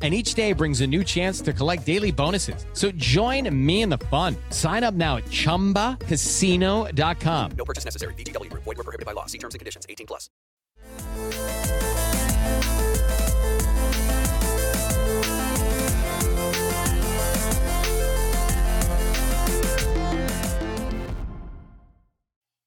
And each day brings a new chance to collect daily bonuses. So join me in the fun. Sign up now at ChumbaCasino.com. No purchase necessary. VGW Group. Void where prohibited by law. See terms and conditions. 18 plus.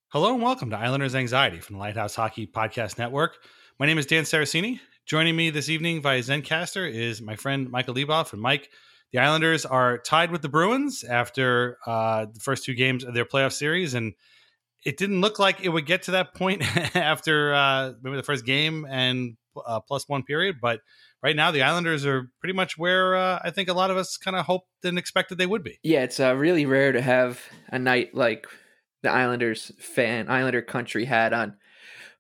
Hello and welcome to Islanders Anxiety from the Lighthouse Hockey Podcast Network. My name is Dan Saracini. Joining me this evening via Zencaster is my friend Michael Leboff. And Mike, the Islanders are tied with the Bruins after the first two games of their playoff series. And it didn't look like it would get to that point after maybe the first game and plus one period. But right now, the Islanders are pretty much where I think a lot of us kind of hoped and expected they would be. Yeah, it's really rare to have a night like the Islander country had on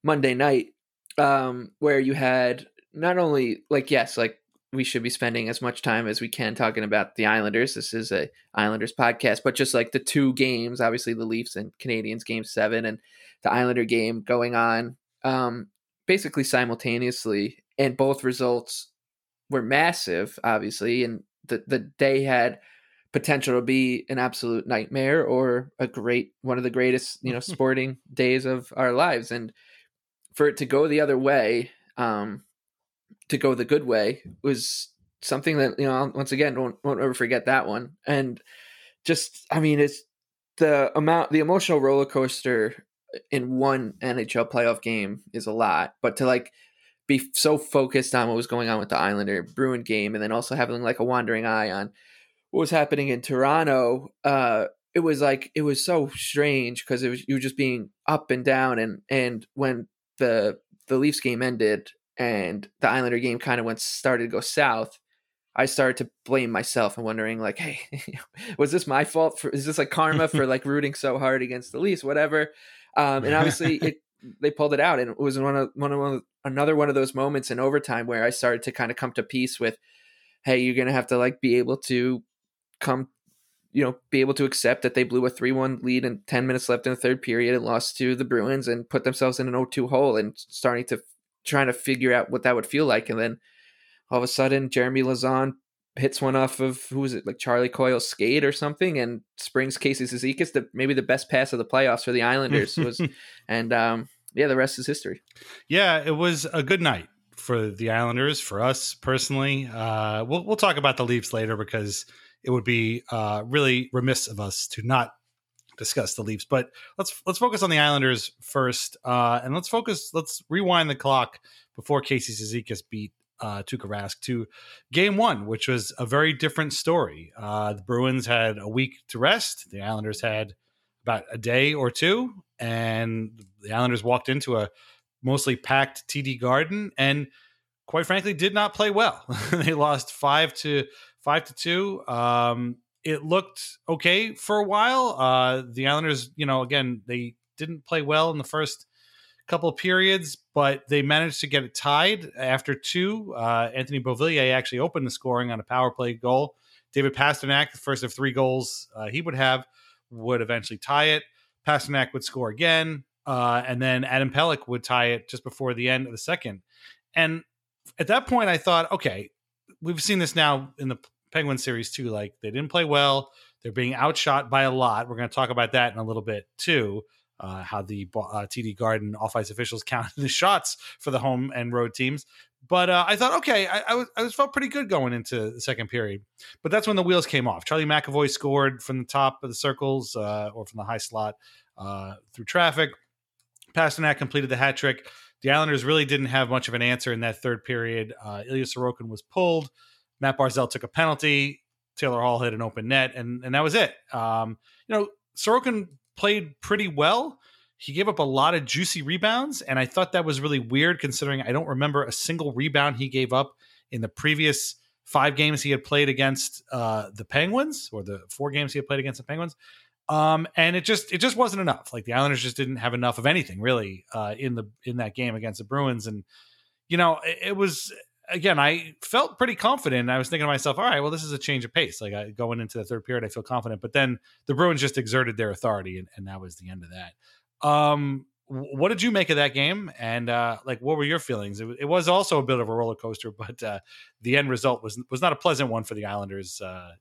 Monday night, where you had... Not only we should be spending as much time as we can talking about the Islanders. This is a Islanders podcast, but just like the two games, obviously the Leafs and Canadiens Game 7 and the Islander game going on basically simultaneously. And both results were massive, obviously. And the day had potential to be an absolute nightmare or a great, one of the greatest, sporting days of our lives. And for it to go the other way, to go the good way was something that, once again, won't ever forget that one. And just, it's the emotional roller coaster in one NHL playoff game is a lot, but to be so focused on what was going on with the Islander Bruin game. And then also having a wandering eye on what was happening in Toronto. It was so strange because you were just being up and down. And when the Leafs game ended, and the Islander game kind of started to go south, I started to blame myself and wondering hey, was this my fault? Is this karma for rooting so hard against the Leafs, whatever. And obviously they pulled it out, and it was another one of those moments in overtime where I started to kind of come to peace with, hey, you're going to have to be able to come, be able to accept that they blew a 3-1 lead and 10 minutes left in the third period and lost to the Bruins and put themselves in an 0-2 hole and starting to trying to figure out what that would feel like. And then all of a sudden Jeremy Lauzon hits one off of Charlie Coyle's skate or something and springs Casey Cizikas, maybe the best pass of the playoffs for the Islanders was, and the rest is history. Yeah, it was a good night for the Islanders, for us personally. We'll talk about the Leafs later because it would be really remiss of us to not discuss the Leafs, but let's focus on the Islanders first, and let's rewind the clock before Casey Cizikas beat Tuukka Rask to game one, which was a very different story. The Bruins had a week to rest. The Islanders had about a day or two, and the Islanders walked into a mostly packed TD Garden and quite frankly did not play well. They lost 5-2. It looked okay for a while. The Islanders, again, they didn't play well in the first couple of periods, but they managed to get it tied after two. Anthony Beauvillier actually opened the scoring on a power play goal. David Pastrnak, the first of three goals he would have, would eventually tie it. Pastrnak would score again, and then Adam Pelech would tie it just before the end of the second. And at that point, I thought, okay, we've seen this now in the Penguin series too. Like, they didn't play well. They're being outshot by a lot. We're going to talk about that in a little bit too. How the TD Garden off-ice officials counted the shots for the home and road teams. But I thought, okay, I felt pretty good going into the second period. But that's when the wheels came off. Charlie McAvoy scored from the top of the circles or from the high slot through traffic. Pastrnak completed the hat trick. The Islanders really didn't have much of an answer in that third period. Ilya Sorokin was pulled. Mat Barzal took a penalty. Taylor Hall hit an open net, and that was it. Sorokin played pretty well. He gave up a lot of juicy rebounds, and I thought that was really weird considering I don't remember a single rebound he gave up in the previous five games he had played against the Penguins, or the four games he had played against the Penguins. And it just wasn't enough. Like, the Islanders just didn't have enough of anything really in that game against the Bruins. And it was, again, I felt pretty confident. I was thinking to myself, all right, well, this is a change of pace. Like, going into the third period, I feel confident. But then the Bruins just exerted their authority, and that was the end of that. What did you make of that game? And what were your feelings? It was also a bit of a roller coaster, but the end result was not a pleasant one for the Islanders. At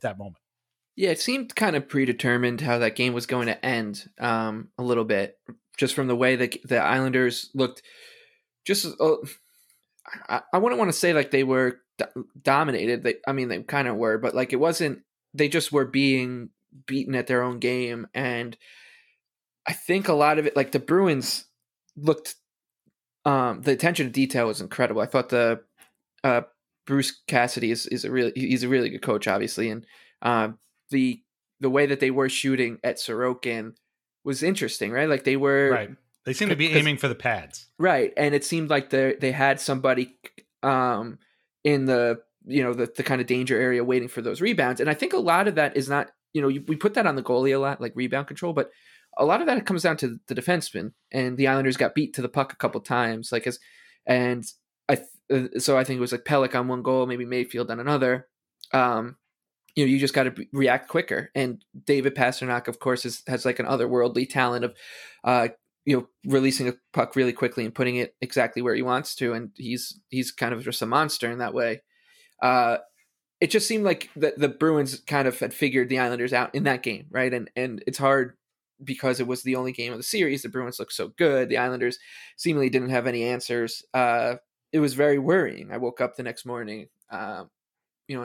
that moment. Yeah, it seemed kind of predetermined how that game was going to end. A little bit, just from the way that the Islanders looked. Just. I wouldn't want to say like they were dominated. They kind of were, but like, it wasn't, they just were being beaten at their own game. And I think a lot of it, like, the Bruins looked, the attention to detail was incredible. I thought the Bruce Cassidy he's a really good coach, obviously. And the way that they were shooting at Sorokin was interesting, right? Like, they were, right. They seemed to be aiming for the pads. Right. And it seemed like they had somebody in the kind of danger area waiting for those rebounds. And I think a lot of that is not, we put that on the goalie a lot, like rebound control, but a lot of that comes down to the defenseman. And the Islanders got beat to the puck a couple times. So I think it was like Pelech on one goal, maybe Mayfield on another. You just got to react quicker. And David Pastrnak, of course, has like an otherworldly talent of, releasing a puck really quickly and putting it exactly where he wants to. And he's kind of just a monster in that way. It just seemed like the Bruins kind of had figured the Islanders out in that game. Right. And it's hard because it was the only game of the series. The Bruins looked so good. The Islanders seemingly didn't have any answers. It was very worrying. I woke up the next morning, in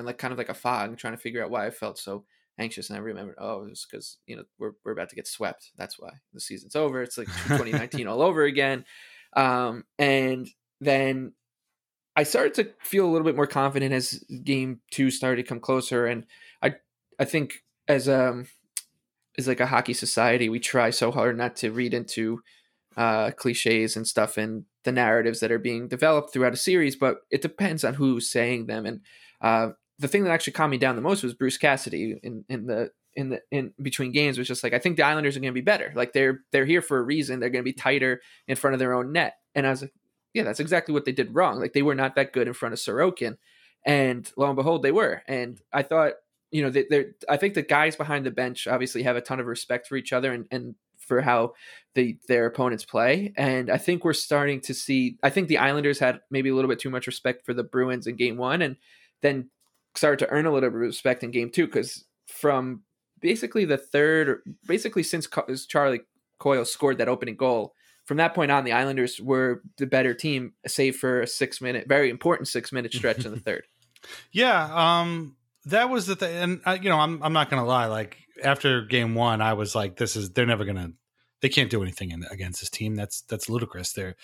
like kind of like a fog, trying to figure out why I felt so anxious. And I remembered, it was because we're about to get swept. That's why the season's over. It's like 2019 all over again. And then I started to feel a little bit more confident as game two started to come closer. And I think as like a hockey society, we try so hard not to read into cliches and stuff and the narratives that are being developed throughout a series, but it depends on who's saying them. And the thing that actually calmed me down the most was Bruce Cassidy in between games was just like, I think the Islanders are going to be better. Like they're here for a reason. They're going to be tighter in front of their own net. And I was like, yeah, that's exactly what they did wrong. Like they were not that good in front of Sorokin, and lo and behold, they were. And I thought, I think the guys behind the bench obviously have a ton of respect for each other and for how their opponents play. And I think we're starting to see, I think the Islanders had maybe a little bit too much respect for the Bruins in game one. And then, started to earn a little bit of respect in game two, because from basically the third, or basically since Charlie Coyle scored that opening goal, from that point on, the Islanders were the better team, save for a 6 minute, very important 6 minute stretch in the third. Yeah. That was the thing. And I'm not going to lie. Like after game one, I was like, they're never going to, They can't do anything against this team. That's ludicrous. They're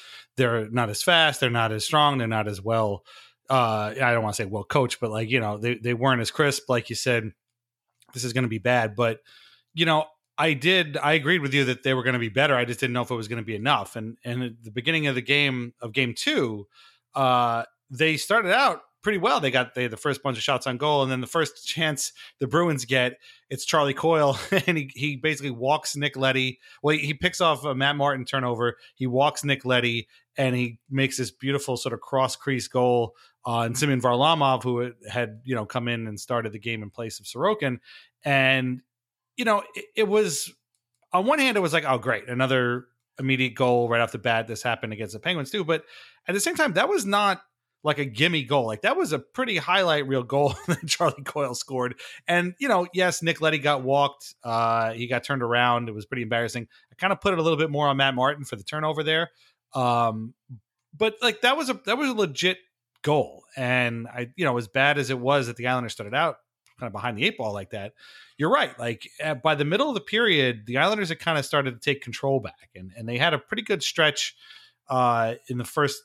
not as fast. They're not as strong. They're not as well. I don't want to say well coached, but like, you know, they weren't as crisp. Like you said, this is going to be bad. But, you know, I agreed with you that they were going to be better. I just didn't know if it was going to be enough. And at the beginning of the game of Game 2, they started out pretty well. They had the first bunch of shots on goal, and then the first chance the Bruins get, it's Charlie Coyle, and he basically walks Nick Leddy. Well, he picks off a Matt Martin turnover. He walks Nick Leddy, and he makes this beautiful sort of cross crease goal. And Semyon Varlamov, who had come in and started the game in place of Sorokin, and it was, on one hand, it was like, oh great, another immediate goal right off the bat. This happened against the Penguins too, but at the same time, that was not like a gimme goal. Like, that was a pretty highlight reel goal that Charlie Coyle scored. And, yes, Nick Leddy got walked. He got turned around. It was pretty embarrassing. I kind of put it a little bit more on Matt Martin for the turnover there. But like, that was a legit goal. And I, as bad as it was that the Islanders started out kind of behind the eight ball like that, you're right. Like, by the middle of the period, the Islanders had kind of started to take control back, and they had a pretty good stretch in the first,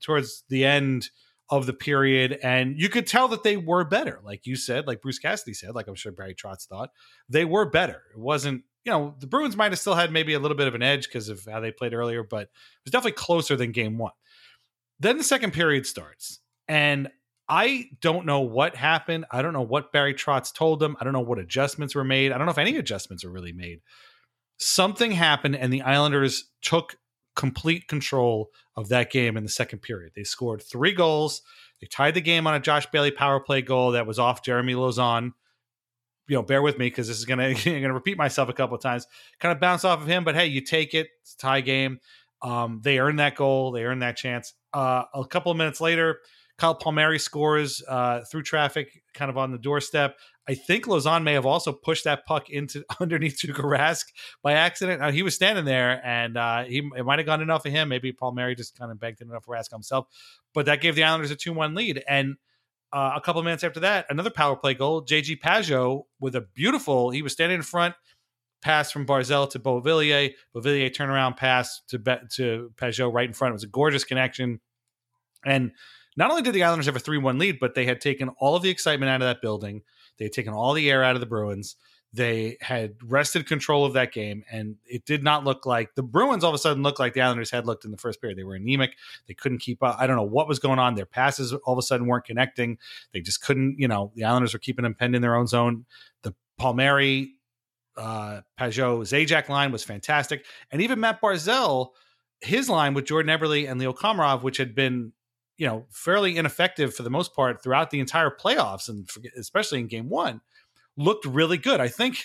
towards the end of the period. And you could tell that they were better. Like you said, like Bruce Cassidy said, like I'm sure Barry Trotz thought, they were better. It wasn't, the Bruins might've still had maybe a little bit of an edge because of how they played earlier, but it was definitely closer than Game 1. Then the second period starts, and I don't know what happened. I don't know what Barry Trotz told them. I don't know what adjustments were made. I don't know if any adjustments were really made. Something happened, and the Islanders took complete control of that game in the second period. They scored 3 goals. They tied the game on a Josh Bailey power play goal that was off Jeremy Lauzon. Bear with me because this is gonna repeat myself a couple of times. Kind of bounce off of him, but hey, you take it. It's a tie game. They earned that goal. They earned that chance. A couple of minutes later, Kyle Palmieri scores through traffic, kind of on the doorstep. I think Lauzon may have also pushed that puck into underneath Tuukka Rask by accident. He was standing there, and it might have gone enough of him. Maybe Palmieri just kind of banked it enough for Rask himself. But that gave the Islanders a 2-1 lead. And a couple of minutes after that, another power play goal. J.G. Pageau with a beautiful, he was standing in front, pass from Barzal to Beauvillier. Beauvillier turnaround pass to Pageau right in front. It was a gorgeous connection. And not only did the Islanders have a 3-1 lead, but they had taken all of the excitement out of that building. They had taken all the air out of the Bruins. They had wrested control of that game, and it did not look like the Bruins all of a sudden looked like the Islanders had looked in the first period. They were anemic. They couldn't keep up. I don't know what was going on. Their passes all of a sudden weren't connecting. They just couldn't, the Islanders were keeping them penned in their own zone. The Palmieri, Pageau, Zajac line was fantastic. And even Mat Barzal, his line with Jordan Eberle and Leo Komarov, which had been fairly ineffective for the most part throughout the entire playoffs, and especially in Game 1, looked really good. I think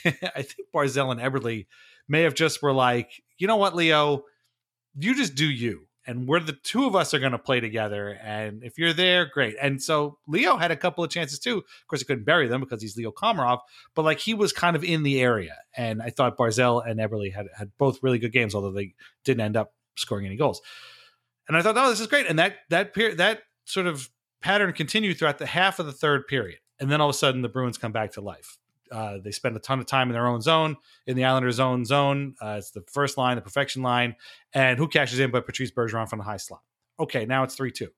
Barzal and Eberle may have just were like, you know what, Leo, you just do you, and we're the two of us are going to play together, and if you're there, great. And so Leo had a couple of chances too. Of course, he couldn't bury them because he's Leo Komarov, but like he was kind of in the area, and I thought Barzal and Eberle had both really good games, although they didn't end up scoring any goals. And I thought, oh, this is great. And that sort of pattern continued throughout the half of the third period. And then all of a sudden, the Bruins come back to life. They spend a ton of time in their own zone, in the Islanders' own zone. It's the first line, the perfection line. And who cashes in but Patrice Bergeron from the high slot? Okay, now it's 3-2.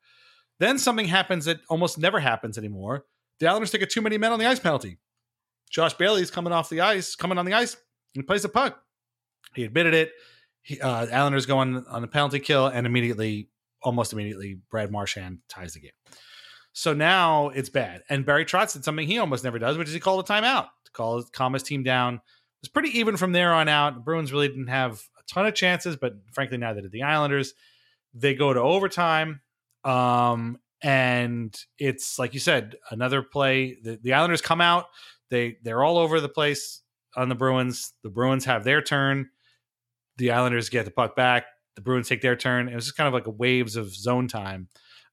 Then something happens that almost never happens anymore. The Islanders take a too many men on the ice penalty. Josh Bailey is coming on the ice, and plays the puck. He admitted it. Islanders go on the penalty kill, and almost immediately, Brad Marchand ties the game. So now it's bad. And Barry Trotz did something he almost never does, which is he called a timeout to calm his team down. It was pretty even from there on out. The Bruins really didn't have a ton of chances, but frankly, neither did the Islanders. They go to overtime, and it's, like you said, another play. The Islanders come out. They're all over the place on the Bruins. The Bruins have their turn. The Islanders get the puck back. The Bruins take their turn. It was just kind of like a waves of zone time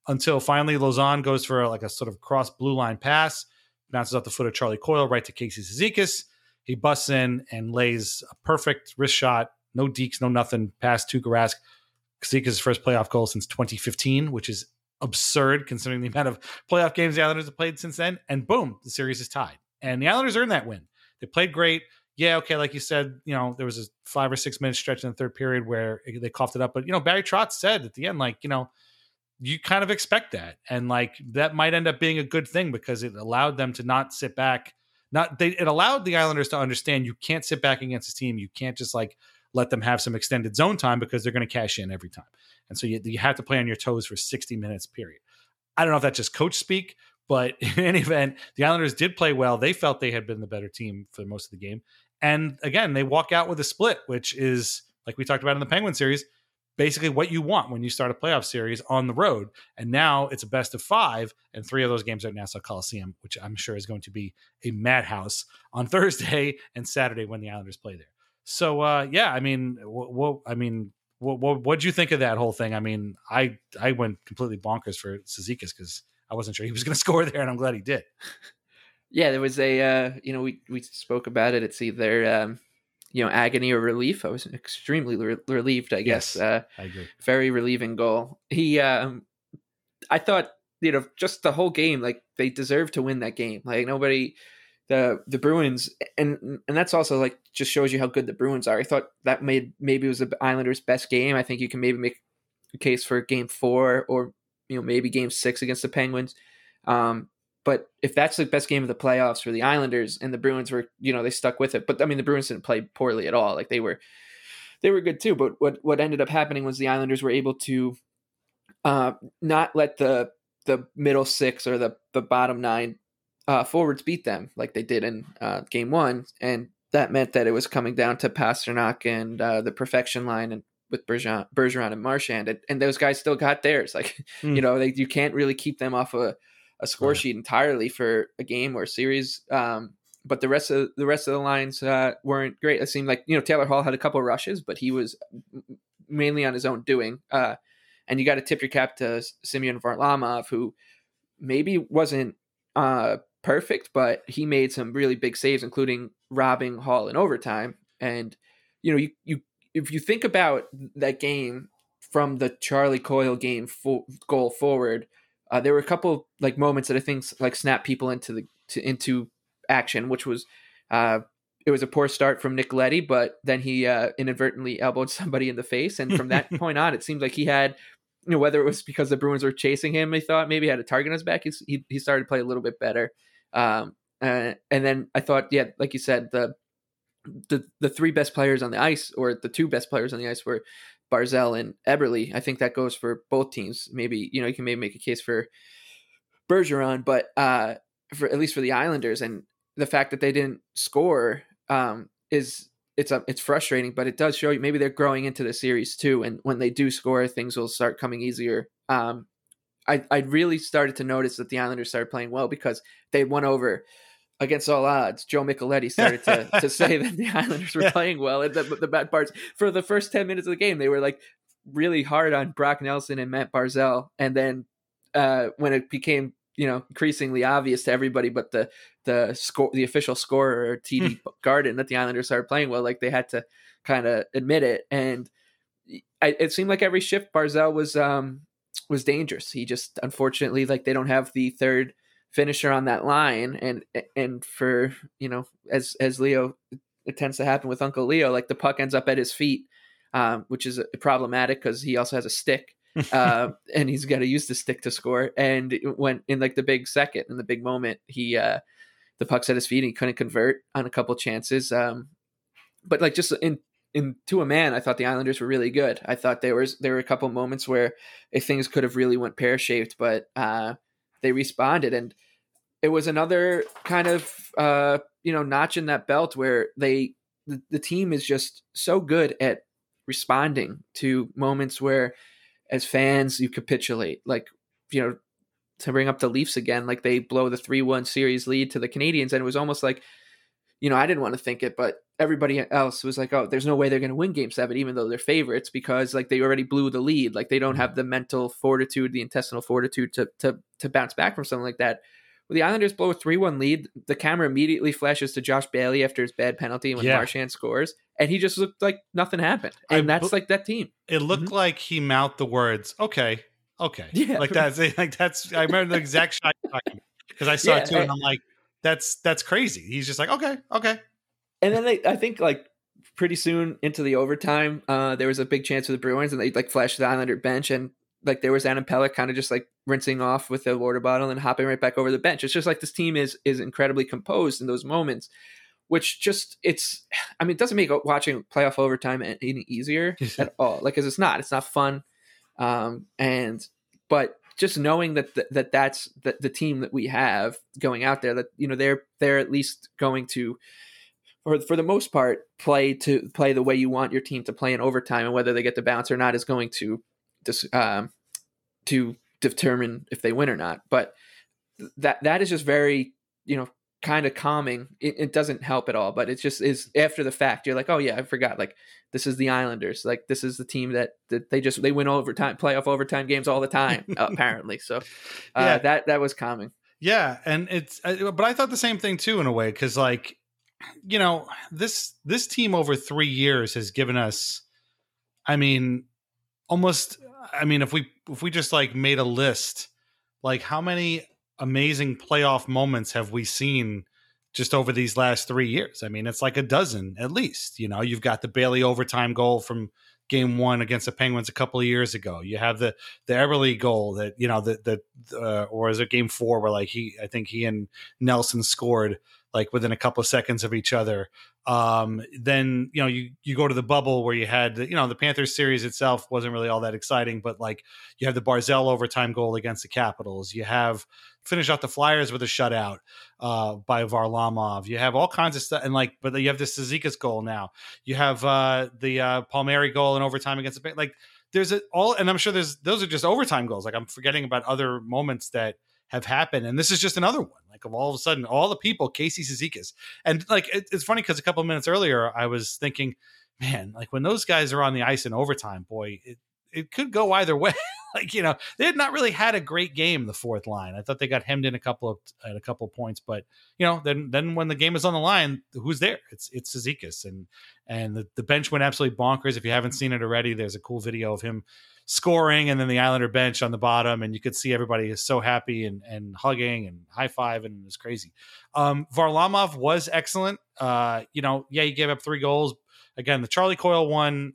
until finally Lauzon goes for a sort of cross blue line pass, bounces off the foot of Charlie Coyle right to Casey Cizikas. He busts in and lays a perfect wrist shot. No dekes, no nothing. Past Tuukka Rask. Cizikas' first playoff goal since 2015, which is absurd considering the amount of playoff games the Islanders have played since then. And boom, the series is tied. And the Islanders earned that win. They played great. yeah, okay, like you said, you know, there was a 5 or 6 minute stretch in the third period where they coughed it up. But, you know, Barry Trotz said at the end, like, you know, you kind of expect that. And like, that might end up being a good thing because it allowed them to not sit back. It allowed the Islanders to understand you can't sit back against this team. You can't just like let them have some extended zone time because they're going to cash in every time. And so you have to play on your toes for 60 minutes period. I don't know if that's just coach speak, but in any event, the Islanders did play well. They felt they had been the better team for most of the game. And again, they walk out with a split, which is like we talked about in the Penguin series, basically what you want when you start a playoff series on the road. And now it's a best of five, and 3 of those games are at Nassau Coliseum, which I'm sure is going to be a madhouse on Thursday and Saturday when the Islanders play there. So yeah, I mean, what'd you think of that whole thing? I mean, I went completely bonkers for Cizikas because I wasn't sure he was going to score there, and I'm glad he did. Yeah, there was a, we spoke about it. It's either, agony or relief. I was extremely relieved, I guess. Yes, I agree. Very relieving goal. He, I thought, just the whole game, like they deserved to win that game. Like nobody, the Bruins, and that's also like just shows you how good the Bruins are. I thought that maybe it was the Islanders' best game. I think you can maybe make a case for game 4 or, maybe game 6 against the Penguins. But if that's the best game of the playoffs for the Islanders and the Bruins were, they stuck with it. But I mean, the Bruins didn't play poorly at all. Like they were good too. But what ended up happening was the Islanders were able to not let the middle 6 or the bottom 9 forwards beat them like they did in game 1. And that meant that it was coming down to Pastrnak and the perfection line and with Bergeron and Marchand. And those guys still got theirs. Like, you can't really keep them off a score sheet entirely for a game or a series. But the rest of the lines weren't great. It seemed like, Taylor Hall had a couple of rushes, but he was mainly on his own doing. And you got to tip your cap to Semyon Varlamov, who maybe wasn't perfect, but he made some really big saves, including robbing Hall in overtime. And, you if you think about that game from the Charlie Coyle game goal forward, there were a couple like moments that I think like snap people into action, which was it was a poor start from Nick Leddy, but then he inadvertently elbowed somebody in the face, and from that point on, it seemed like he had whether it was because the Bruins were chasing him, he thought maybe he had a target on his back. He started to play a little bit better, and then I thought like you said, the 3 best players on the ice or the 2 best players on the ice were Barzal and Eberle. I think that goes for both teams. Maybe, you can maybe make a case for Bergeron, but at least for the Islanders, and the fact that they didn't score it's frustrating, but it does show you maybe they're growing into the series too. And when they do score, things will start coming easier. I really started to notice that the Islanders started playing well because they won over against all odds. Joe Micheletti started to say that the Islanders were playing well. And the bad parts for the first 10 minutes of the game, they were like really hard on Brock Nelson and Mat Barzal. And then when it became, increasingly obvious to everybody, but the official scorer, TD Garden, that the Islanders started playing well, like they had to kind of admit it. And it seemed like every shift Barzal was dangerous. He just, unfortunately, like they don't have the third finisher on that line, and for as Leo, it tends to happen with Uncle Leo, like the puck ends up at his feet, which is problematic because he also has a stick, and he's got to use the stick to score. And when in like the big second, in the big moment, he the puck's at his feet and he couldn't convert on a couple chances, but like just in to a man, I thought the Islanders were really good. I thought there were a couple moments where things could have really went pear-shaped, but they responded, and it was another kind of, notch in that belt where the team is just so good at responding to moments where as fans you capitulate, like, to bring up the Leafs again, like they blow the 3-1 series lead to the Canadiens. And it was almost like, I didn't want to think it, but everybody else was like, oh, there's no way they're going to win game 7, even though they're favorites, because like they already blew the lead. Like they don't have the mental fortitude, the intestinal fortitude to bounce back from something like that. Well, the Islanders blow a 3-1 lead. The camera immediately flashes to Josh Bailey after his bad penalty when Marchand scores, and he just looked like nothing happened. And that's like that team. It looked like he mouthed the words, okay. Yeah. Like that's, I remember the exact shot because I saw it too, and I'm like, that's crazy. He's just like, okay. And then they, I think, like, pretty soon into the overtime, there was a big chance for the Bruins, and they, like, flashed the Islander bench, and, like, there was Adam Pelech kind of just, like, rinsing off with a water bottle and hopping right back over the bench. It's just like this team is incredibly composed in those moments, which just, it's, I mean, it doesn't make watching playoff overtime any easier at all. Like, because it's not fun. But just knowing that's the team that we have going out there, that, you know, they're at least going to, or for the most part, play the way you want your team to play in overtime, and whether they get the bounce or not is going to determine if they win or not. But that is just very, you know, kind of calming. It doesn't help at all, but it just is after the fact. You're like, oh yeah, I forgot. Like, this is the Islanders. Like, this is the team that they win overtime, playoff overtime games all the time, apparently. So yeah. that was calming. Yeah. And but I thought the same thing too, in a way. 'Cause, like, you know, this team over 3 years has given us, I mean, almost, I mean, if we just, like, made a list, like, how many amazing playoff moments have we seen just over these last 3 years? I mean, it's like a dozen at least. You know, you've got the Bailey overtime goal from Game 1 against the Penguins a couple of years ago. You have the Eberle goal that, you know, or is it Game 4 where, like, I think he and Nelson scored, like, within a couple of seconds of each other. Then, you know, you go to the bubble where you had, you know, the Panthers series itself wasn't really all that exciting, but, like, you have the Barzal overtime goal against the Capitals. You have finish out the Flyers with a shutout by Varlamov. You have all kinds of stuff, and, like, but you have this Cizikas goal now. You have the Palmieri goal in overtime against the, like, there's all, and I'm sure those are just overtime goals. Like, I'm forgetting about other moments that have happened, and this is just another one. Like, of all of a sudden, all the people, Casey Cizikas, and, like, it's funny because a couple of minutes earlier I was thinking, man, like, when those guys are on the ice in overtime, boy, it could go either way. Like, you know, they had not really had a great game. The fourth line, I thought they got hemmed in at a couple of points, but, you know, then when the game is on the line, who's there? It's Cizikas, and the bench went absolutely bonkers. If you haven't seen it already, there's a cool video of him scoring, and then the Islander bench on the bottom, and you could see everybody is so happy and hugging and high five, and it was crazy. Varlamov was excellent. You know, yeah, he gave up 3 goals. Again, the Charlie Coyle one,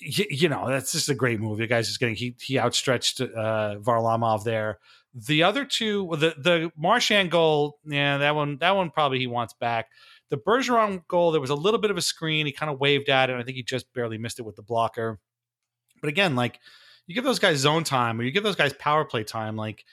you know, that's just a great move. The guy's just getting he outstretched Varlamov there. The other two, the Marchand goal, yeah, that one probably he wants back. The Bergeron goal, there was a little bit of a screen. He kind of waved at it, and I think he just barely missed it with the blocker. But again, like, you give those guys zone time, or you give those guys power play time, like,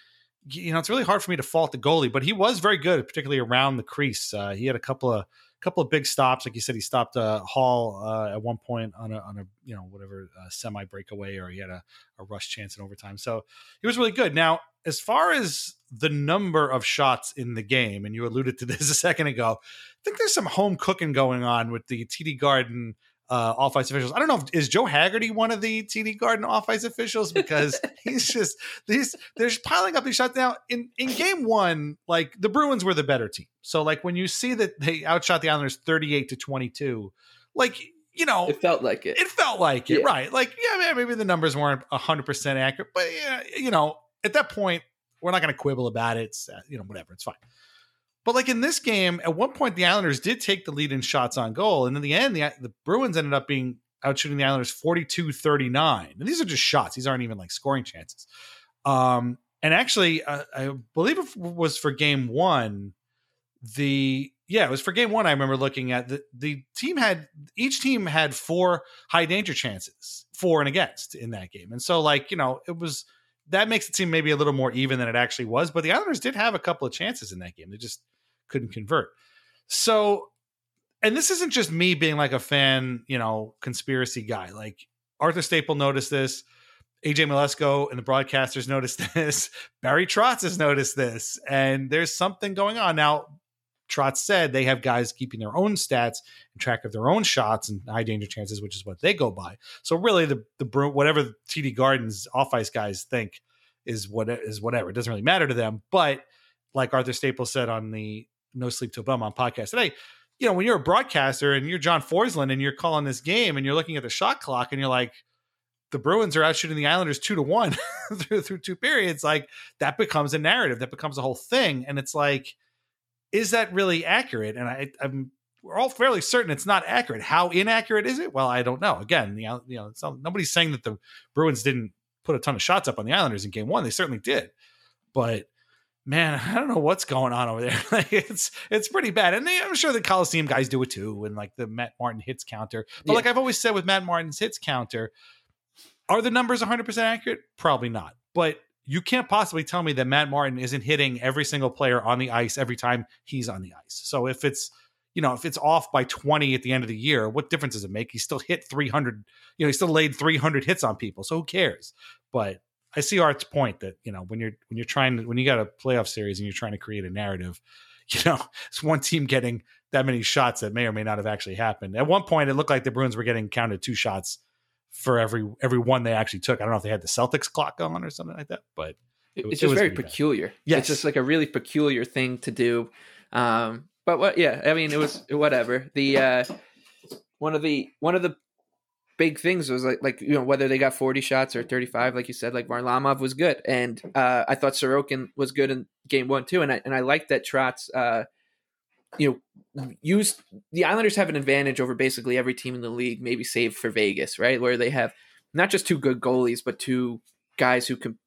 you know, it's really hard for me to fault the goalie, but he was very good, particularly around the crease. He had a couple of big stops. Like you said, he stopped Hall at one point on a, you know, whatever semi breakaway, or he had a rush chance in overtime. So he was really good. Now, as far as the number of shots in the game, and you alluded to this a second ago, I think there's some home cooking going on with the TD Garden off-ice officials. I don't know if is Joe Haggerty one of the TD Garden off-ice officials, because he's just they're just piling up these shots. Now in Game 1, like, the Bruins were the better team. So, like, when you see that they outshot the Islanders 38-22, like, you know, it felt like it. It felt like it, right? Like, yeah, maybe the numbers weren't 100% accurate, but, yeah, you know, at that point, we're not going to quibble about it. It's, you know, whatever, it's fine. But, like, in this game, at one point, the Islanders did take the lead in shots on goal. And in the end, the Bruins ended up being outshooting the Islanders 42-39. And these are just shots. These aren't even, like, scoring chances. And actually, I believe it was for Game 1. It was for Game 1. I remember looking at the team each team had 4 high danger chances, for and against, in that game. And so, like, you know, it was, that makes it seem maybe a little more even than it actually was, but the Islanders did have a couple of chances in that game. They just couldn't convert. So, and this isn't just me being, like, a fan, you know, conspiracy guy. Like, Arthur Staple noticed this. AJ Malesko and the broadcasters noticed this. Barry Trotz has noticed this, and there's something going on. Now, Trotz said they have guys keeping their own stats and track of their own shots and high danger chances, which is what they go by. So really, the whatever TD Garden's off ice guys think is whatever. It doesn't really matter to them. But, like Arthur Staple said on the No Sleep Till Belmont podcast today, you know, when you're a broadcaster and you're John Forslund and you're calling this game and you're looking at the shot clock and you're like, the Bruins are out shooting the Islanders 2-1 through 2 periods. Like, that becomes a narrative. That becomes a whole thing. And it's like, is that really accurate? And I'm we're all fairly certain it's not accurate. How inaccurate is it? Well, I don't know. Again, nobody's saying that the Bruins didn't put a ton of shots up on the Islanders in game one. They certainly did. But man, I don't know what's going on over there. Like, it's pretty bad. And I'm sure the Coliseum guys do it too. And like the Matt Martin hits counter, but like I've always said with Matt Martin's hits counter, are the numbers 100% accurate? Probably not. But you can't possibly tell me that Matt Martin isn't hitting every single player on the ice every time he's on the ice. So if it's, if it's off by 20 at the end of the year, what difference does it make? He still hit 300, he still laid 300 hits on people. So who cares? But I see Art's point that, when you got a playoff series and you're trying to create a narrative, it's one team getting that many shots that may or may not have actually happened. At one point, it looked like the Bruins were getting counted 2 shots for every one they actually took. I don't know if they had the Celtics clock on or something like that, but it's just very peculiar. Yes. It's just like a really peculiar thing to do. It was whatever. The one of the big things was like whether they got 40 shots or 35, like you said, like Varlamov was good. And I thought Sorokin was good in game one too. And I liked that Trotz used the Islanders have an advantage over basically every team in the league, maybe save for Vegas, right? Where they have not just 2 good goalies, but 2 guys who can,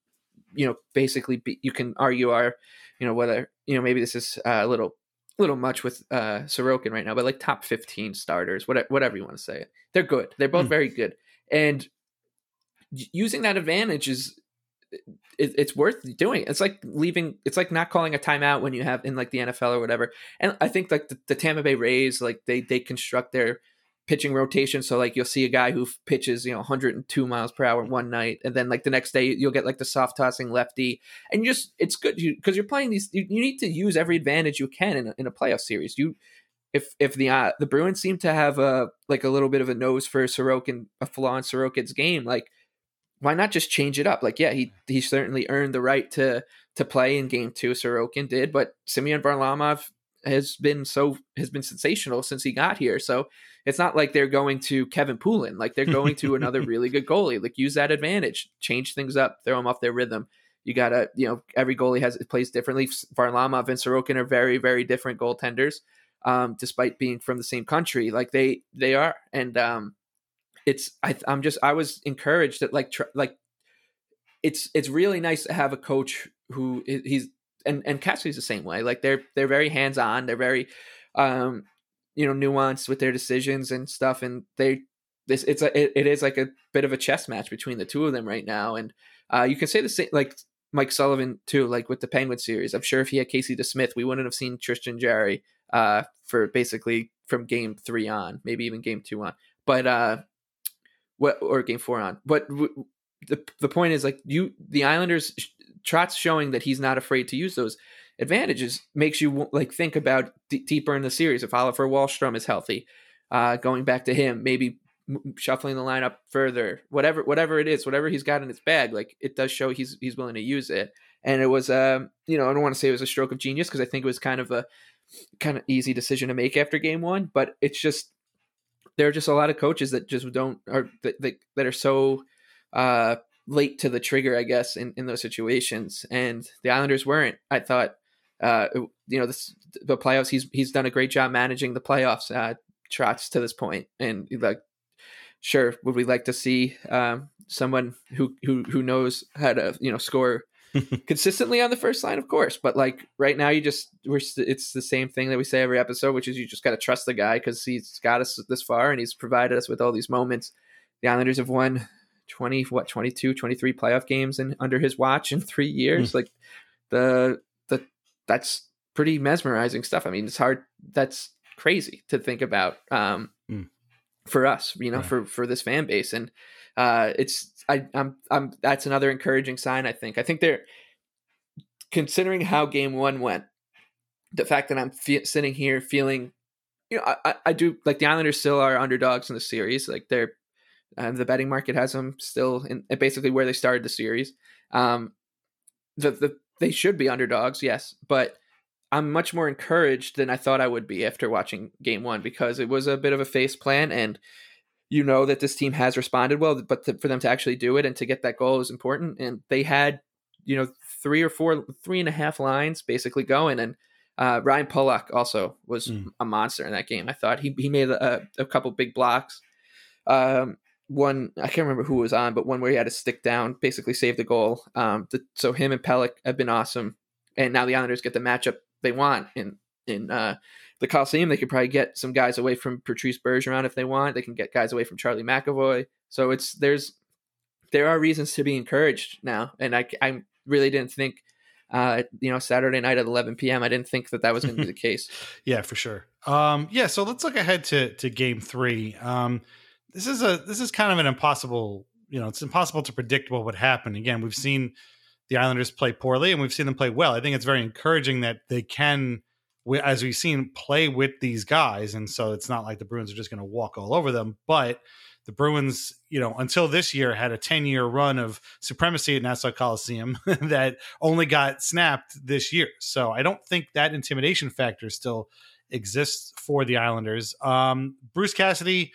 basically you can argue are, whether, maybe this is a little much with Sorokin right now, but like top 15 starters, whatever you want to say. They're good. They're both very good. And using that advantage is, it's worth doing. It's like not calling a timeout when you have in like the NFL or whatever. And I think like the Tampa Bay Rays, like they construct their pitching rotation. So like, you'll see a guy who pitches, 102 miles per hour one night. And then like the next day you'll get like the soft tossing lefty, and it's good because you're playing these, you need to use every advantage you can in a playoff series. If the Bruins seem to have a little bit of a nose for Sorokin, a flaw in Sorokin's game, like, why not just change it up? Like, yeah, he certainly earned the right to play in game 2. Sorokin did, but Semyon Varlamov has been sensational since he got here. So it's not like they're going to Kevin Poulin, like they're going to another really good goalie. Like, use that advantage, change things up, throw them off their rhythm. You gotta, every goalie plays differently. Varlamov and Sorokin are very, very different goaltenders, despite being from the same country. Like they are, and I was encouraged that it's really nice to have a coach who and Cassidy's the same way. Like they're very hands-on. They're very, nuanced with their decisions and stuff. And it is like a bit of a chess match between the 2 of them right now. And you can say the same, like Mike Sullivan too, like with the Penguin series. I'm sure if he had Casey DeSmith, we wouldn't have seen Tristan Jarry for basically from game 3 on, maybe even game 2 on, but, or game 4 on. But the point is, like, the Islanders, Trotz showing that he's not afraid to use those advantages makes you like think about deeper in the series. If Oliver Wahlstrom is healthy, going back to him, maybe shuffling the lineup further, whatever it is, whatever he's got in his bag, like it does show he's willing to use it. And it was, I don't want to say it was a stroke of genius, because I think it was kind of easy decision to make after game 1, but it's just, there are just a lot of coaches that just are so late to the trigger, I guess, in those situations. And the Islanders weren't. I thought, the playoffs, he's done a great job managing the playoffs, Trotz, to this point. And like, sure, would we like to see someone who knows how to score consistently on the first line? Of course. But like right now, it's the same thing that we say every episode, which is you just got to trust the guy, because he's got us this far and he's provided us with all these moments. The Islanders have won 23 playoff games and under his watch in 3 years. Like that's pretty mesmerizing stuff. I mean, it's hard. That's crazy to think about for us, yeah, for this fan base. And that's another encouraging sign. I think they're considering how game 1 went. The fact that I'm sitting here feeling, I do, like, the Islanders still are underdogs in the series. Like they're, the betting market has them still in basically where they started the series. They should be underdogs, yes, but I'm much more encouraged than I thought I would be after watching game 1, because it was a bit of a face plan, and that this team has responded well, but for them to actually do it and to get that goal is important. And they had, 3 or 4, 3.5 lines basically going, and Ryan Pollock also was a monster in that game. I thought he made a couple big blocks. One, I can't remember who was on, but one where he had to stick down, basically saved the goal. So him and Pelech have been awesome. And now the Islanders get the matchup they want in the Coliseum. They could probably get some guys away from Patrice Bergeron if they want. They can get guys away from Charlie McAvoy. So there are reasons to be encouraged now. And I really didn't think, Saturday night at 11 p.m., I didn't think that was going to be the case. Yeah, for sure. So let's look ahead to game three. This is kind of an impossible, it's impossible to predict what would happen. Again, we've seen the Islanders play poorly and we've seen them play well. I think it's very encouraging that they can, as we've seen, play with these guys. And so it's not like the Bruins are just going to walk all over them, but the Bruins, until this year, had a 10-year run of supremacy at Nassau Coliseum that only got snapped this year. So I don't think that intimidation factor still exists for the Islanders. Bruce Cassidy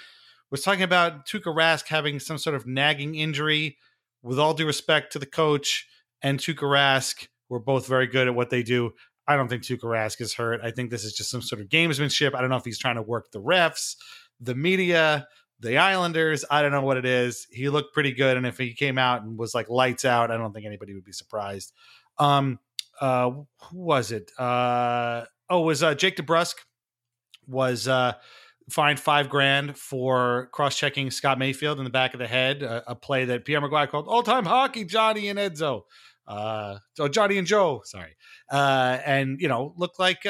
was talking about Tuukka Rask having some sort of nagging injury. With all due respect to the coach and Tuukka Rask, we're both very good at what they do. I don't think Tuukka Rask is hurt. I think this is just some sort of gamesmanship. I don't know if he's trying to work the refs, the media, the Islanders. I don't know what it is. He looked pretty good. And if he came out and was like lights out, I don't think anybody would be surprised. Who was it? Jake DeBrusk was fined $5,000 for cross-checking Scott Mayfield in the back of the head, a play that Pierre Maguire called all-time hockey, Johnny and Edzo. Johnny and Joe, sorry. Looked like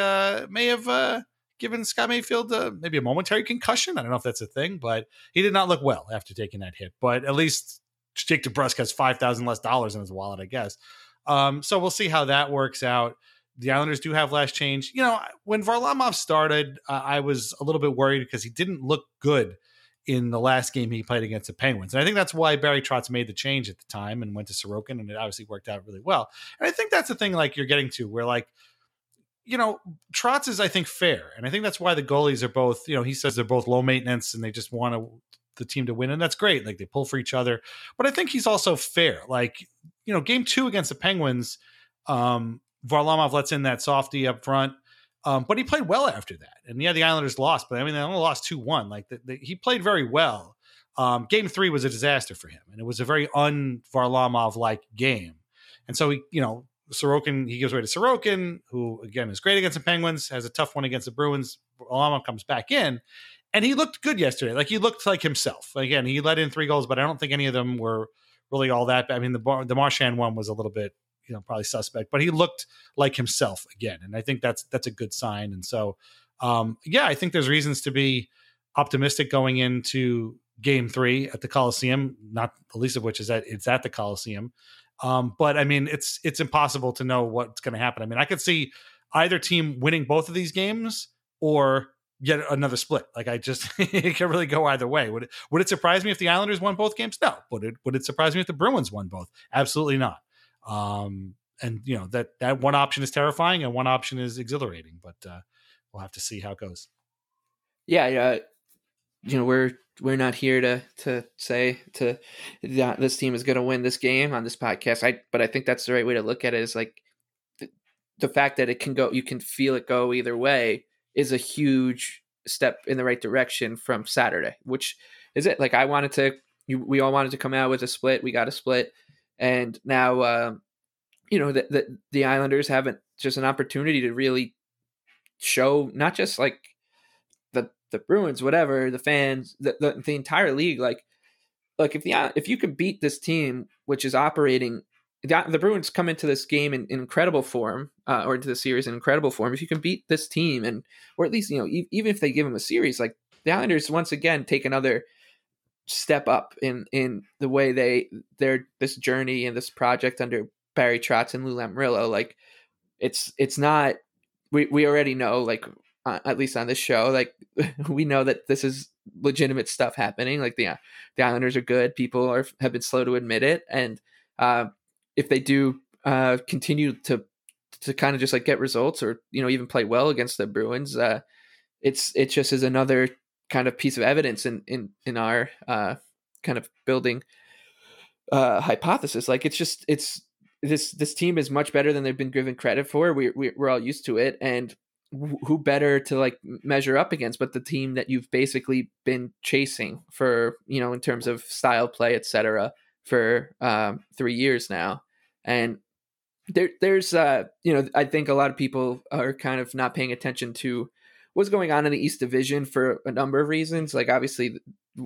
may have given Scott Mayfield maybe a momentary concussion. I don't know if that's a thing, but he did not look well after taking that hit. But at least Jake DeBrusk has $5,000 less dollars in his wallet, I guess. So we'll see how that works out. The Islanders do have last change. When Varlamov started, I was a little bit worried because he didn't look good in the last game he played against the Penguins. And I think that's why Barry Trotz made the change at the time and went to Sorokin, and it obviously worked out really well. And I think that's the thing you're getting to where Trotz is, I think, fair. And I think that's why the goalies are both, he says they're both low maintenance and they just want the team to win. And that's great. They pull for each other. But I think he's also fair. Game two against the Penguins, Varlamov lets in that softie up front. But he played well after that. And the Islanders lost, but they only lost 2-1. He played very well. Game three was a disaster for him. And it was a very un-Varlamov-like game. And so Sorokin, he gives way to Sorokin, who, again, is great against the Penguins, has a tough one against the Bruins. Varlamov comes back in, and he looked good yesterday. He looked like himself. Again, he let in 3 goals, but I don't think any of them were really all that bad. The Marchand one was a little bit, probably suspect, but he looked like himself again. And I think that's a good sign. And so, I think there's reasons to be optimistic going into game three at the Coliseum, not the least of which is that it's at the Coliseum. It's impossible to know what's going to happen. I could see either team winning both of these games or yet another split. It can really go either way. Would it surprise me if the Islanders won both games? No. Would it surprise me if the Bruins won both? Absolutely not. That one option is terrifying and one option is exhilarating, but we'll have to see how it goes. Yeah. We're not here to say this team is going to win this game on this podcast. But I think that's the right way to look at it is the fact that it can go, you can feel it go either way is a huge step in the right direction from Saturday, which is it. We all wanted to come out with a split. We got a split. And now, the Islanders have just an opportunity to really show not just the Bruins, whatever, the fans, the entire league, if you can beat this team, which is operating, the Bruins come into this game in incredible form, or into the series in incredible form. If you can beat this team, or at least even if they give them a series, the Islanders once again take another step up in the way their this journey and this project under Barry Trotz and Lou Lamoriello. It's not. We already know at least on this show, we know that this is legitimate stuff happening. The Islanders are good. People have been slow to admit it. And if they do continue to kind of just get results or, even play well against the Bruins, it just is another kind of piece of evidence in our kind of building hypothesis. This team is much better than they've been given credit for. We're all used to it. And who better to like measure up against but the team that you've basically been chasing for, you know, in terms of style play, et cetera, for 3 years now. And there's you know, I think a lot of people are kind of not paying attention to what's going on in the East Division for a number of reasons. Like obviously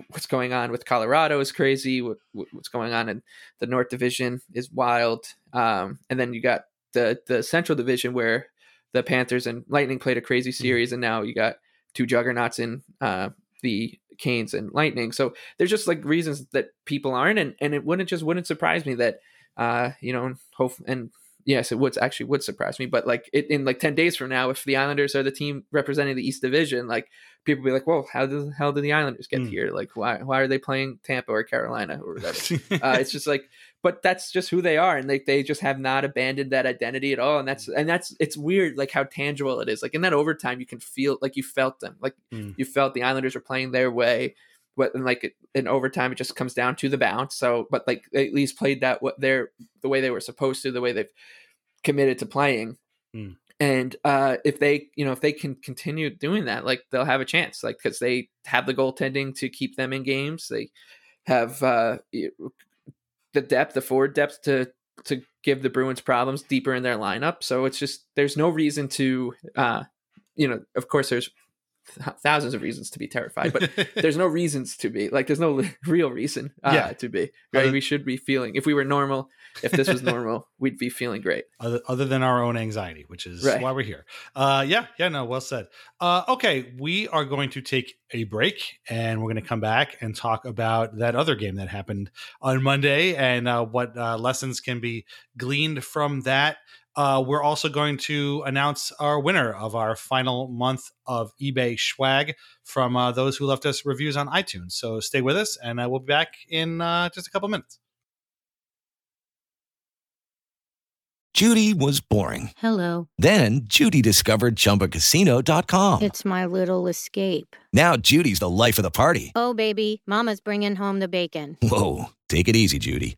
what's going on with Colorado is crazy. What's going on in the North Division is wild. And then you got the Central Division where the Panthers and Lightning played a crazy series, and now you got two juggernauts in the Canes and Lightning. So there's just like reasons that people aren't, and it wouldn't surprise me that you know, yes, it would surprise me, but like in like 10 days from now, if the Islanders are the team representing the East Division, like people be like, "Whoa, how the hell did the Islanders get here? Like, why are they playing Tampa or Carolina or whatever?" It's just like, but that's just who they are, and like they just have not abandoned that identity at all. And that's it's weird, like how tangible it is. Like in that overtime, you can feel like you felt them, like you felt the Islanders were playing their way. But like in overtime, it just comes down to the bounce. So, but like they at least played that the way they were supposed to, the way they've committed to playing. And if they can continue doing that, like they'll have a chance, like because they have the goaltending to keep them in games. They have the forward depth to give the Bruins problems deeper in their lineup. So it's just there's no reason to, you know, of course there's thousands of reasons to be terrified, but there's no reasons to be like, there's no real reason to be right. We should be feeling, if we were normal, if this was normal, we'd be feeling great other than our own anxiety, which is why we're here. Well said. Okay. We are going to take a break and we're going to come back and talk about that other game that happened on Monday and what lessons can be gleaned from that. We're also going to announce our winner of our final month of eBay swag from those who left us reviews on iTunes. So stay with us, and we'll be back in just a couple minutes. Judy was boring. Hello. Then Judy discovered Chumbacasino.com. It's my little escape. Now Judy's the life of the party. Oh, baby, mama's bringing home the bacon. Whoa, take it easy, Judy.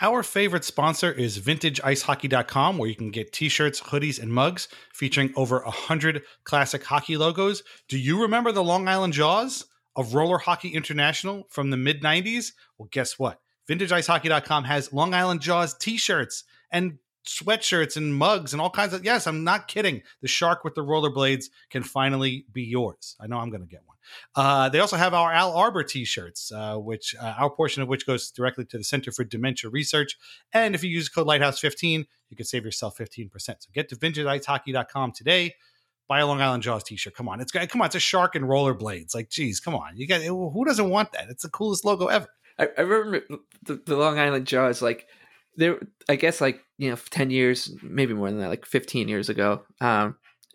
Our favorite sponsor is VintageIceHockey.com, where you can get t-shirts, hoodies, and mugs featuring over 100 classic hockey logos. Do you remember the Long Island Jaws of Roller Hockey International from the mid-90s? Well, guess what? VintageIceHockey.com has Long Island Jaws t-shirts and sweatshirts and mugs and all kinds of... Yes, I'm not kidding. The shark with the rollerblades can finally be yours. I know I'm going to get one. They also have our Al Arbor t-shirts, which our portion of which goes directly to the Center for Dementia Research. And if you use code Lighthouse15, you can save yourself 15%. So get to VintageIceHockey.com today. Buy a Long Island Jaws t-shirt. Come on, it's a shark and rollerblades. Like, geez, come on, you got who doesn't want that? It's the coolest logo ever. I remember the Long Island Jaws, like there. I guess like, you know, 10 years, maybe more than that, like 15 years ago.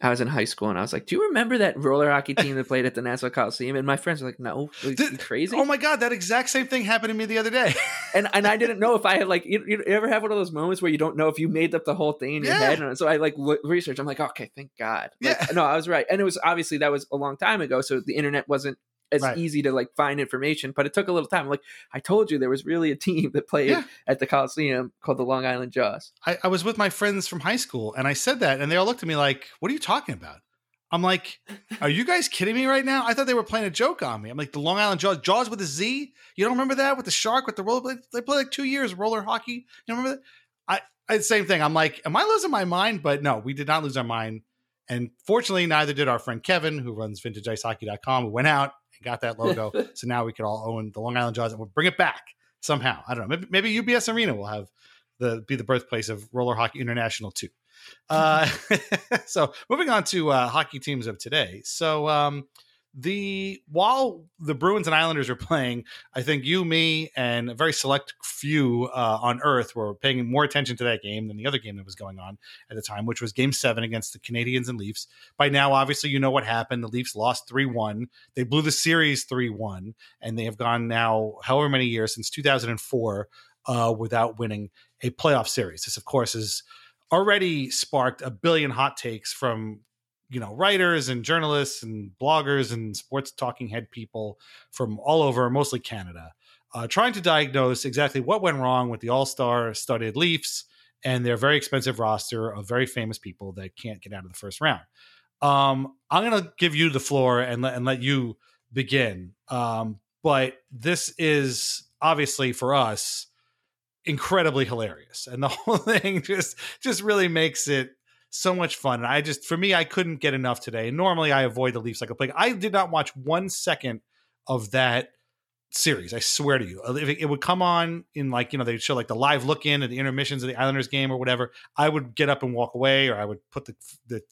I was in high school and I was like, "Do you remember that roller hockey team that played at the Nassau Coliseum?" And my friends were like, "No, are you crazy?" Oh my god, that exact same thing happened to me the other day. and I didn't know if I had like, you ever have one of those moments where you don't know if you made up the whole thing in your head? And so I like researched. I'm like, okay, thank God. Like, no, I was right, and it was obviously that was a long time ago, so the internet wasn't as easy to like find information, but it took a little time. Like I told you, there was really a team that played at the Coliseum called the Long Island Jaws. I was with my friends from high school and I said that and they all looked at me like, "What are you talking about?" I'm like, "Are you guys kidding me right now? I thought they were playing a joke on me." I'm like, "The Long Island Jaws with a Z? You don't remember that? With the shark, with the roller? They played like 2 years roller hockey. You don't remember that?" I same thing. I'm like, am I losing my mind? But no, we did not lose our mind. And fortunately, neither did our friend Kevin, who runs VintageIceHockey.com, who went out, got that logo. So now we could all own the Long Island Jaws and we'll bring it back somehow. I don't know. Maybe UBS Arena will have be the birthplace of Roller Hockey International too. So moving on to hockey teams of today. So while the Bruins and Islanders are playing, I think you, me, and a very select few on Earth were paying more attention to that game than the other game that was going on at the time, which was Game 7 against the Canadiens and Leafs. By now, obviously, you know what happened. The Leafs lost 3-1. They blew the series 3-1, and they have gone now however many years since 2004 without winning a playoff series. This, of course, is already sparked a billion hot takes from, you know, writers and journalists and bloggers and sports talking head people from all over, mostly Canada, trying to diagnose exactly what went wrong with the all-star studded Leafs and their very expensive roster of very famous people that can't get out of the first round. I'm going to give you the floor and let you begin. But this is obviously for us incredibly hilarious, and the whole thing just really makes it so much fun. And I couldn't get enough today. Normally I avoid the Leafs like a plague. I did not watch 1 second of that series. I swear to you, if it would come on in, like, you know, they'd show like the live look in at the intermissions of the Islanders game or whatever, I would get up and walk away, or I would put the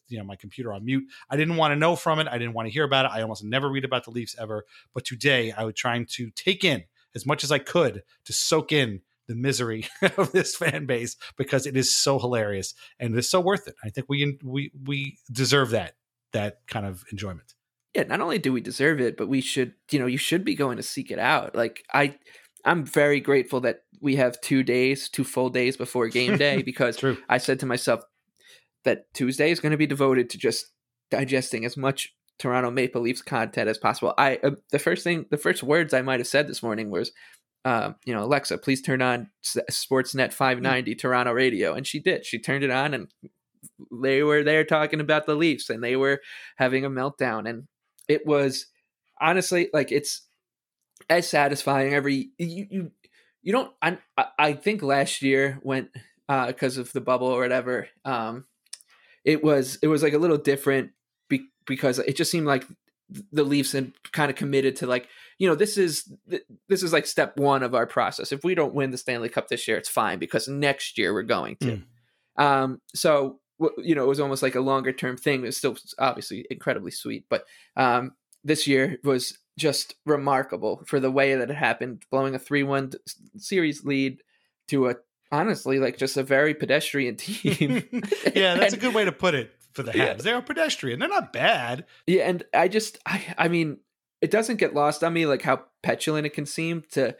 you know, my computer on mute. I didn't want to know from it. I didn't want to hear about it. I almost never read about the Leafs ever, but today I was trying to take in as much as I could to soak in the misery of this fan base, because it is so hilarious and it's so worth it. I think we deserve that kind of enjoyment. Yeah, not only do we deserve it, but we should, you know, you should be going to seek it out. Like I'm very grateful that we have 2 days, 2 full days before game day, because I said to myself that Tuesday is going to be devoted to just digesting as much Toronto Maple Leafs content as possible. The first words I might have said this morning was, you know, Alexa, please turn on Sportsnet 590 Toronto radio. And she did. She turned it on, and they were there talking about the Leafs, and they were having a meltdown. And it was honestly, like, it's as satisfying every you don't. I think last year went because of the bubble or whatever. It was like a little different because it just seemed like the Leafs had kind of committed to, like, you know, this is like step one of our process. If we don't win the Stanley Cup this year, it's fine, because next year we're going to. So, you know, it was almost like a longer term thing. It was still obviously incredibly sweet, but this year was just remarkable for the way that it happened, blowing a 3-1 series lead to a, honestly, like, just a very pedestrian team. Yeah, that's a good way to put it. For the Habs, yeah. They're a pedestrian. They're not bad. Yeah, and I mean, it doesn't get lost on me, like, how petulant it can seem to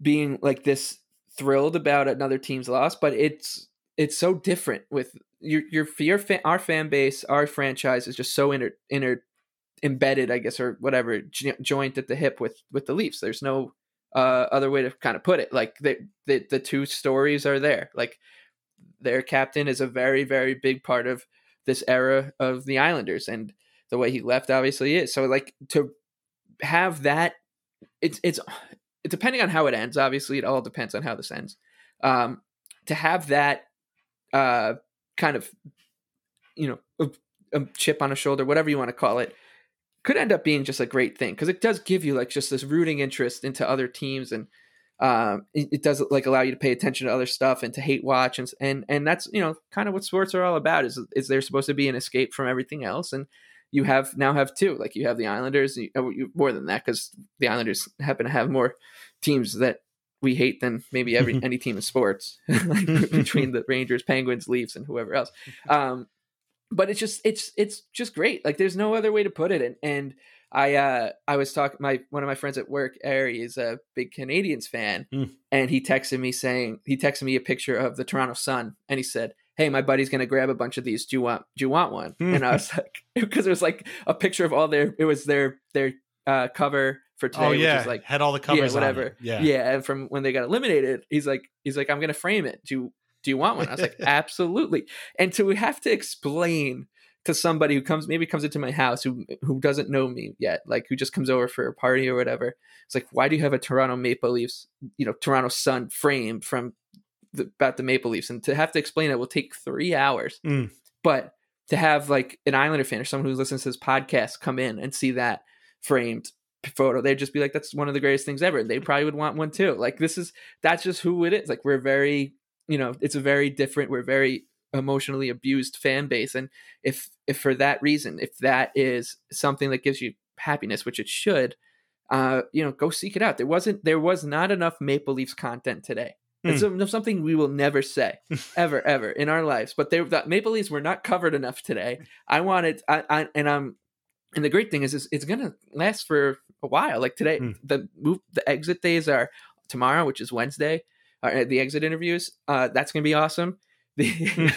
being, like, this thrilled about another team's loss, but it's so different with our fan base. Our franchise is just so embedded, I guess, or whatever, joint at the hip with the Leafs. There's no other way to kind of put it. Like, the two stories are there. Like, their captain is a very, very big part of this era of the Islanders, and the way he left obviously is. So, like, to have that, it's depending on how it ends. Obviously it all depends on how this ends. To have that kind of, you know, a chip on a shoulder, whatever you want to call it, could end up being just a great thing. 'Cause it does give you, like, just this rooting interest into other teams, and it does, like, allow you to pay attention to other stuff and to hate watch and that's, you know, kind of what sports are all about. Is there supposed to be an escape from everything else? And you have two. Like, you have the Islanders, more than that, because the Islanders happen to have more teams that we hate than maybe any team in sports, like, between the Rangers, Penguins, Leafs, and whoever else. But it's just great. Like, there's no other way to put it. And I was talking, one of my friends at work, Ari, is a big Canadiens fan, and he texted me a picture of the Toronto Sun, and he said, "Hey, my buddy's gonna grab a bunch of these. Do you want one?" And I was like, because it was like a picture of all their cover for today, which is like had all the covers, whatever, on it. And from when they got eliminated, he's like, "I'm gonna frame it. Do you want one?" I was like, "Absolutely." And so we have to explain to somebody who comes into my house, who doesn't know me yet, like, who just comes over for a party or whatever. It's like, why do you have a Toronto Maple Leafs, you know, Toronto Sun frame about the Maple Leafs? And to have to explain it will take 3 hours. But to have, like, an Islander fan or someone who listens to this podcast come in and see that framed photo, they'd just be like, that's one of the greatest things ever. They probably would want one too. Like, this is, that's just who it is. Like, we're very, you know, it's a very different, we're very emotionally abused fan base. And if for that reason, if that is something that gives you happiness, which it should, you know, go seek it out. There was not enough Maple Leafs content today. It's something we will never say ever in our lives, but the Maple Leafs were not covered enough today. And the great thing is it's going to last for a while. Like today, the exit days are tomorrow, which is Wednesday, the exit interviews. That's going to be awesome. The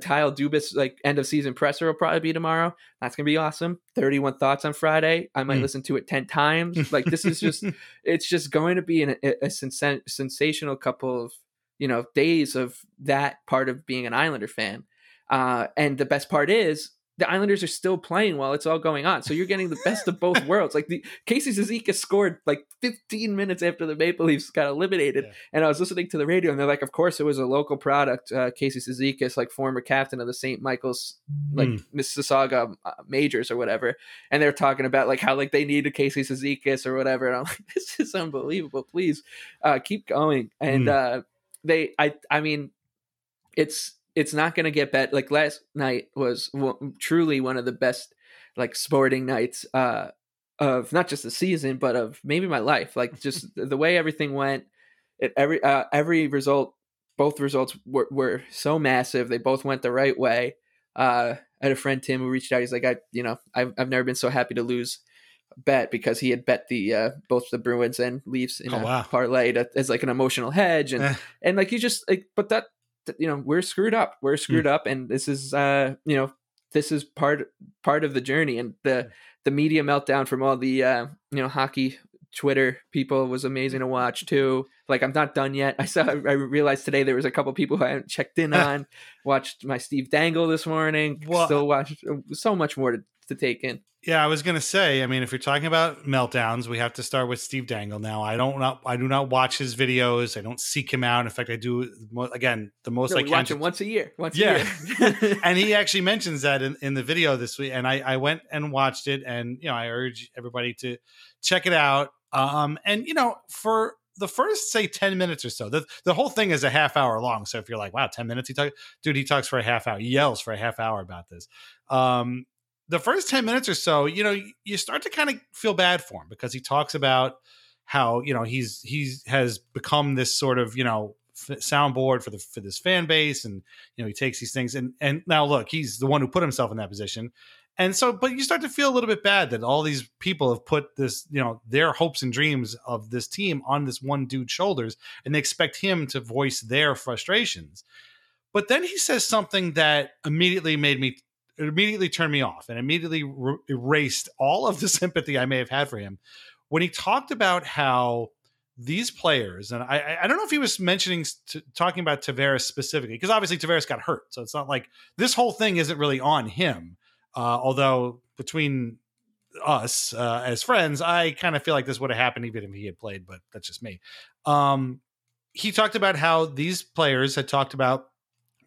Kyle Dubas end of season presser will probably be tomorrow. That's gonna be awesome. 31 thoughts on Friday. I might listen to it 10 times. Like, this is just it's just going to be a sensational couple of days of that part of being an Islander fan. And the best part is the Islanders are still playing while it's all going on. So you're getting the best of both worlds. Like, the Casey Cizikas scored 15 minutes after the Maple Leafs got eliminated. Yeah. And I was listening to the radio and they're like, of course it was a local product. Casey Cizikas, former captain of the St. Michael's, Mississauga Majors or whatever. And they're talking about how they need a Casey Cizikas or whatever. And I'm like, this is unbelievable. Please keep going. And it's not going to get bad. Like, last night was truly one of the best sporting nights of not just the season, but of maybe my life. Like, just the way everything went, every result, both results were so massive. They both went the right way. I had a friend, Tim, who reached out. He's like, I've never been so happy to lose a bet, because he had bet the both the Bruins and Leafs in a parlay as an emotional hedge. And, we're screwed up. And this is, part of the journey, and the media meltdown from all the, hockey Twitter people was amazing to watch too. Like, I'm not done yet. I realized today there was a couple people who I haven't checked in on, watched my Steve Dangle this morning, still watched so much more to take in. Yeah, I was going to say, if you're talking about meltdowns, we have to start with Steve Dangle now. I do not watch his videos. I don't seek him out. In fact, I do, again, the most I can. Watch him once a year. Once a year. And he actually mentions that in the video this week. And I went and watched it. And, I urge everybody to check it out. And, for the first, 10 minutes or so, the whole thing is a half hour long. So if you're like, wow, 10 minutes, he talks for a half hour, he yells for a half hour about this. The first 10 minutes or so, you start to kind of feel bad for him, because he talks about how, he has become this sort of, soundboard for this fan base. And, he takes these things and now look, he's the one who put himself in that position. And so, but you start to feel a little bit bad that all these people have put this, their hopes and dreams of this team on this one dude's shoulders, and they expect him to voice their frustrations. But then he says something that immediately turned me off and immediately erased all of the sympathy I may have had for him, when he talked about how these players, and I don't know if he was talking about Tavares specifically, because obviously Tavares got hurt. So it's not like this whole thing isn't really on him. Although between us as friends, I kind of feel like this would have happened even if he had played, but that's just me. He talked about how these players had talked about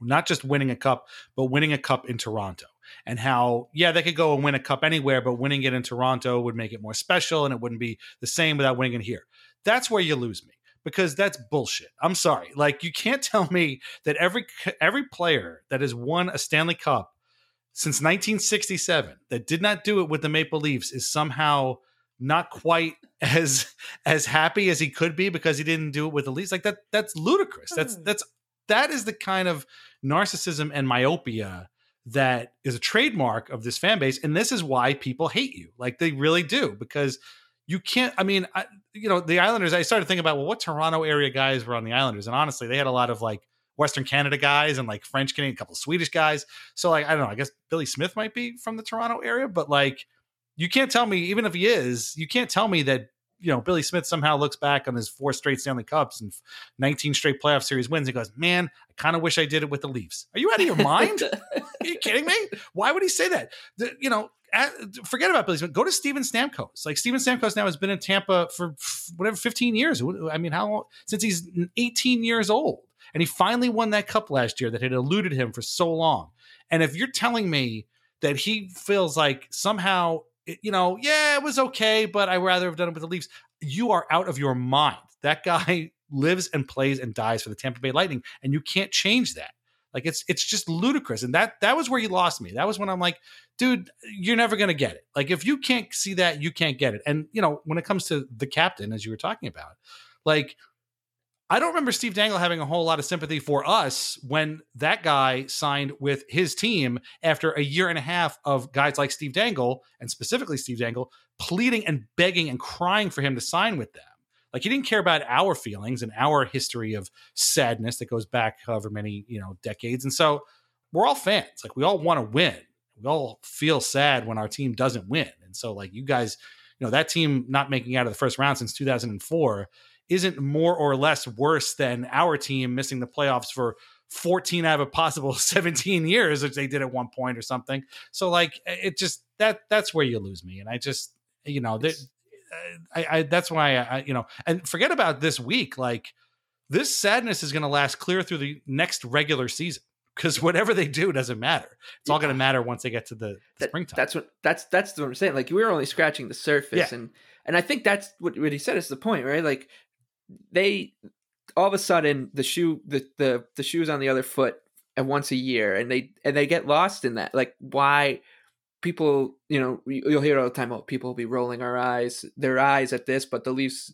not just winning a cup, but winning a cup in Toronto. And how, they could go and win a cup anywhere, but winning it in Toronto would make it more special, and it wouldn't be the same without winning it here. That's where you lose me, because that's bullshit. I'm sorry. You can't tell me that every player that has won a Stanley Cup since 1967 that did not do it with the Maple Leafs is somehow not quite as happy as he could be because he didn't do it with the Leafs. That. That's ludicrous. That is the kind of narcissism and myopia that is a trademark of this fan base. And this is why people hate you. They really do, because you can't, the Islanders, I started thinking about, what Toronto area guys were on the Islanders. And honestly, they had a lot of Western Canada guys and French Canadian, a couple of Swedish guys. So I don't know, I guess Billy Smith might be from the Toronto area, but you can't tell me, even if he is, you can't tell me that, Billy Smith somehow looks back on his 4 straight Stanley Cups and 19 straight playoff series wins and goes, man, I kind of wish I did it with the Leafs. Are you out of your mind? Are you kidding me? Why would he say that? Forget about Billy Smith. Go to Steven Stamkos. Steven Stamkos now has been in Tampa for 15 years. How long? Since he's 18 years old. And he finally won that cup last year that had eluded him for so long. And if you're telling me that he feels like somehow it was okay, but I'd rather have done it with the Leafs. You are out of your mind. That guy lives and plays and dies for the Tampa Bay Lightning, and you can't change that. Like, it's just ludicrous. And that was where you lost me. That was when I'm like, dude, you're never going to get it. Like, if you can't see that, you can't get it. And, when it comes to the captain, as you were talking about, like, I don't remember Steve Dangle having a whole lot of sympathy for us when that guy signed with his team after a year and a half of guys like Steve Dangle, and specifically Steve Dangle, pleading and begging and crying for him to sign with them. Like, he didn't care about our feelings and our history of sadness that goes back however many, decades. And so we're all fans. Like, we all want to win. We all feel sad when our team doesn't win. And so, like, you guys, that team not making out of the first round since 2004 isn't more or less worse than our team missing the playoffs for 14 out of a possible 17 years, which they did at one point or something. So, like, it just, that's where you lose me. And I just, that's why I and forget about this week. Like, this sadness is going to last clear through the next regular season, because whatever they do doesn't matter. It's all going to matter once they get to the springtime. That's what I'm saying. Like, we were only scratching the surface, yeah. and I think that's what he said is the point, right? Like, they all of a sudden the shoe's on the other foot at once a year, and they get lost in that. Like, why? People, you'll hear all the time, oh, people will be rolling their eyes at this, but the Leafs,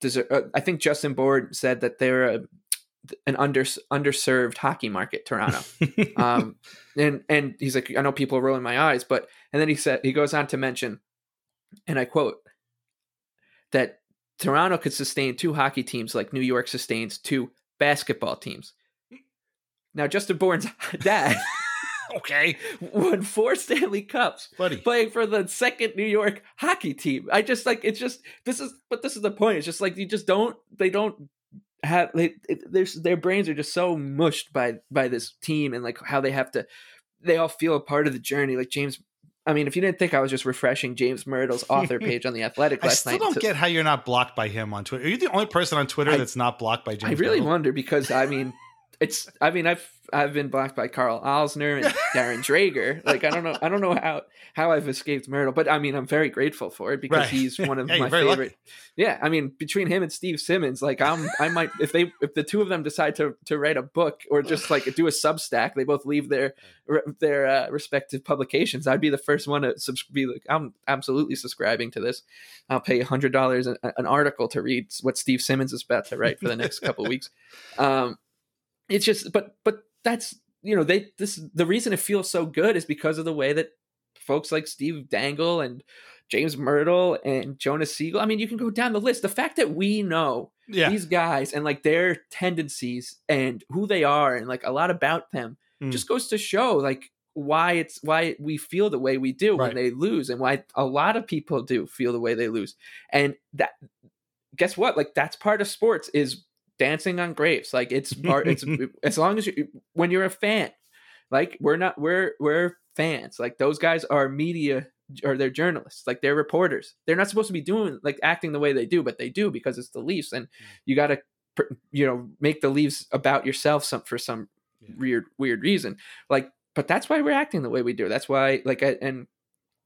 deserve, I think Justin Bourne said that they're an underserved hockey market, Toronto. And he's like, I know people are rolling my eyes, but, and then he goes on to mention, and I quote, that Toronto could sustain two hockey teams like New York sustains two basketball teams. Now, Justin Bourne's dad... Okay, won 4 Stanley Cups, buddy, playing for the second New York hockey team. I just like, it's just, this is the point. It's just like, you just don't, they don't have, their brains are just so mushed by this team, and like how they all feel a part of the journey. Like James, I mean, if you didn't think I was just refreshing James Myrtle's author page on The Athletic last night. I still don't get how you're not blocked by him on Twitter. Are you the only person on Twitter that's not blocked by James Myrtle? I really wonder, because I mean, I've been blocked by Carl Osner and Darren Drager. Like, I don't know how I've escaped Myrtle, but I mean, I'm very grateful for it, because right. He's one of my favorite. Lucky. Yeah. I mean, between him and Steve Simmons, like I might, if the two of them decide to write a book or just like do a Substack, they both leave their respective publications. I'd be the first one to be like, I'm absolutely subscribing to this. I'll pay $100 an article to read what Steve Simmons is about to write for the next couple of weeks. It's just, but that's, the reason it feels so good is because of the way that folks like Steve Dangle and James Myrtle and Jonas Siegel, I mean, you can go down the list. The fact that we know these guys and like their tendencies and who they are and like a lot about them just goes to show like why we feel the way we do when they lose, and why a lot of people do feel the way they lose. And that, guess what? Like, that's part of sports, is dancing on graves. Like, it's part, it's as long as when you're a fan, like we're fans. Like, those guys are media, or they're journalists, like they're reporters. They're not supposed to be doing like acting the way they do, but they do, because it's the Leafs, and you got to make the Leafs about yourself weird reason. Like, but that's why we're acting the way we do. That's why and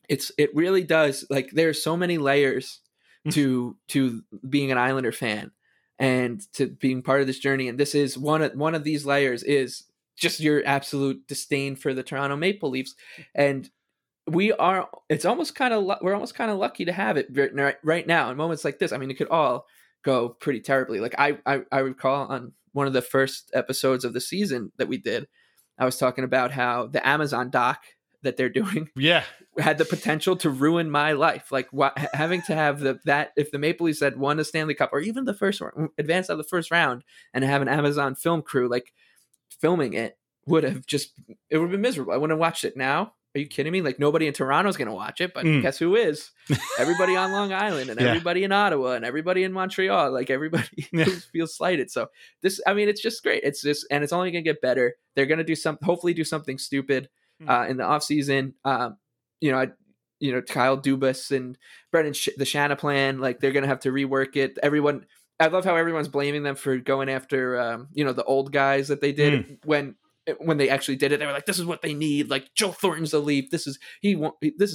it really does, like, there's so many layers to being an Islander fan and to being part of this journey. And this is one of these layers, is just your absolute disdain for the Toronto Maple Leafs. And we're almost kind of lucky to have it right now in moments like this. I mean, it could all go pretty terribly. Like I recall on one of the first episodes of the season that we did, I was talking about how the Amazon doc that they're doing had the potential to ruin my life. Like, having to have if the Maple Leafs had won the Stanley Cup, or even the first round, advanced out of the first round, and have an Amazon film crew like filming it, it would have been miserable. I wouldn't have watched it. Now, are you kidding me? Like, nobody in Toronto is going to watch it, but guess who is? Everybody on Long Island, and everybody in Ottawa, and everybody in Montreal, like everybody feels slighted. So this, I mean, it's just great. It's just, and it's only going to get better. They're going to hopefully do something stupid in the off season. Kyle Dubas and Brendan, the Shanna plan, like they're going to have to rework it. Everyone, I love how everyone's blaming them for going after, the old guys that they did when when they actually did it, they were like, this is what they need. Like, Joe Thornton's the Leaf. This is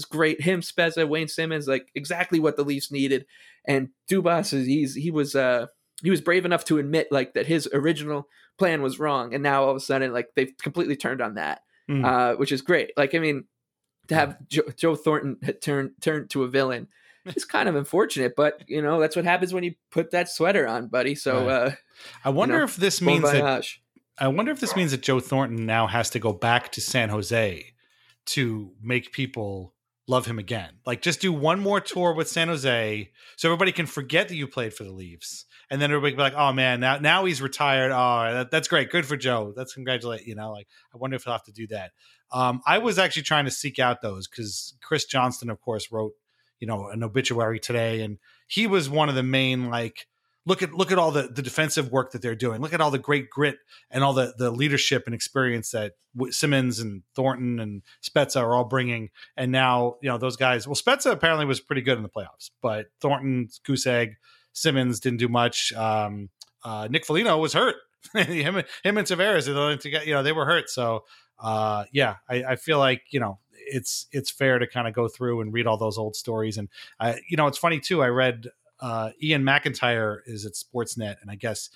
great. Him, Spezza, Wayne Simmons, like exactly what the Leafs needed. And Dubas is, he was brave enough to admit like that his original plan was wrong. And now all of a sudden, like they've completely turned on that, which is great. Like, I mean, to have Joe Thornton turned to a villain, it's kind of unfortunate, but you know, that's what happens when you put that sweater on, buddy. So, I wonder if this means that Joe Thornton now has to go back to San Jose to make people love him again. Like, just do one more tour with San Jose so everybody can forget that you played for the Leafs. And then everybody can be like, oh, man, now he's retired. Oh, that's great. Good for Joe. That's congratulate. You know, like, I wonder if he'll have to do that. I was actually trying to seek out those because Chris Johnston, of course, wrote, you know, an obituary today. And he was one of the main, like, look at all the defensive work that they're doing. Look at all the great grit and all the leadership and experience that Simmons and Thornton and Spezza are all bringing. And now, you know, those guys, well, Spezza apparently was pretty good in the playoffs, but Thornton's goose egg, Simmons didn't do much. Nick Foligno was hurt. him and Tavares, you know, they were hurt. So I feel like, you know, it's fair to kind of go through and read all those old stories. And you know, it's funny too. I read, Ian McIntyre is at Sportsnet, and I guess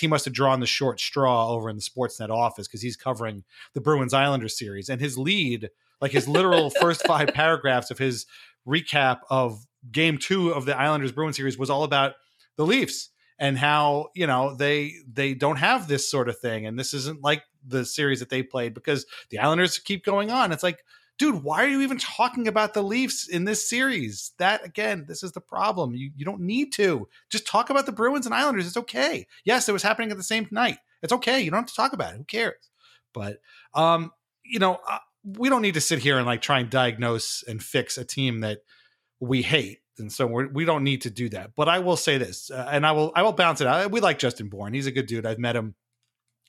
he must have drawn the short straw over in the Sportsnet office because he's covering the Bruins Islanders series, and his lead, like his literal first five paragraphs of his recap of Game 2 of the Islanders Bruins series was all about the Leafs and how, you know, they don't have this sort of thing, and this isn't like the series that they played because the Islanders keep going on. It's like, dude, why are you even talking about the Leafs in this series? That, again, this is the problem. You don't need to. Just talk about the Bruins and Islanders. It's okay. Yes, it was happening at the same night. It's okay. You don't have to talk about it. Who cares? But, you know, we don't need to sit here and, like, try and diagnose and fix a team that we hate. And so we don't need to do that. But I will say this, and I will bounce it out. We like Justin Bourne. He's a good dude. I've met him.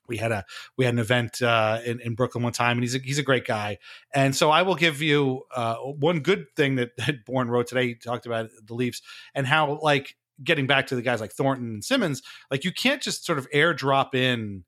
We had an event in Brooklyn one time, and he's a great guy. And so I will give you one good thing that Bourne wrote today. He talked about the Leafs and how, like, getting back to the guys like Thornton and Simmons, like, you can't just sort of airdrop in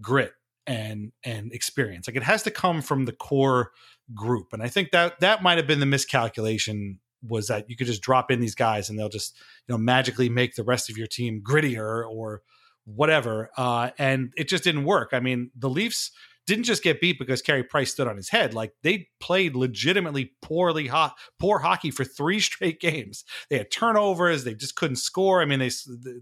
grit and experience. Like, it has to come from the core group. And I think that might have been the miscalculation, was that you could just drop in these guys and they'll just, you know, magically make the rest of your team grittier or whatever. And it just didn't work. I mean, the Leafs didn't just get beat because Carey Price stood on his head. Like, they played legitimately poor hockey for 3 straight games. They had turnovers. They just couldn't score. I mean,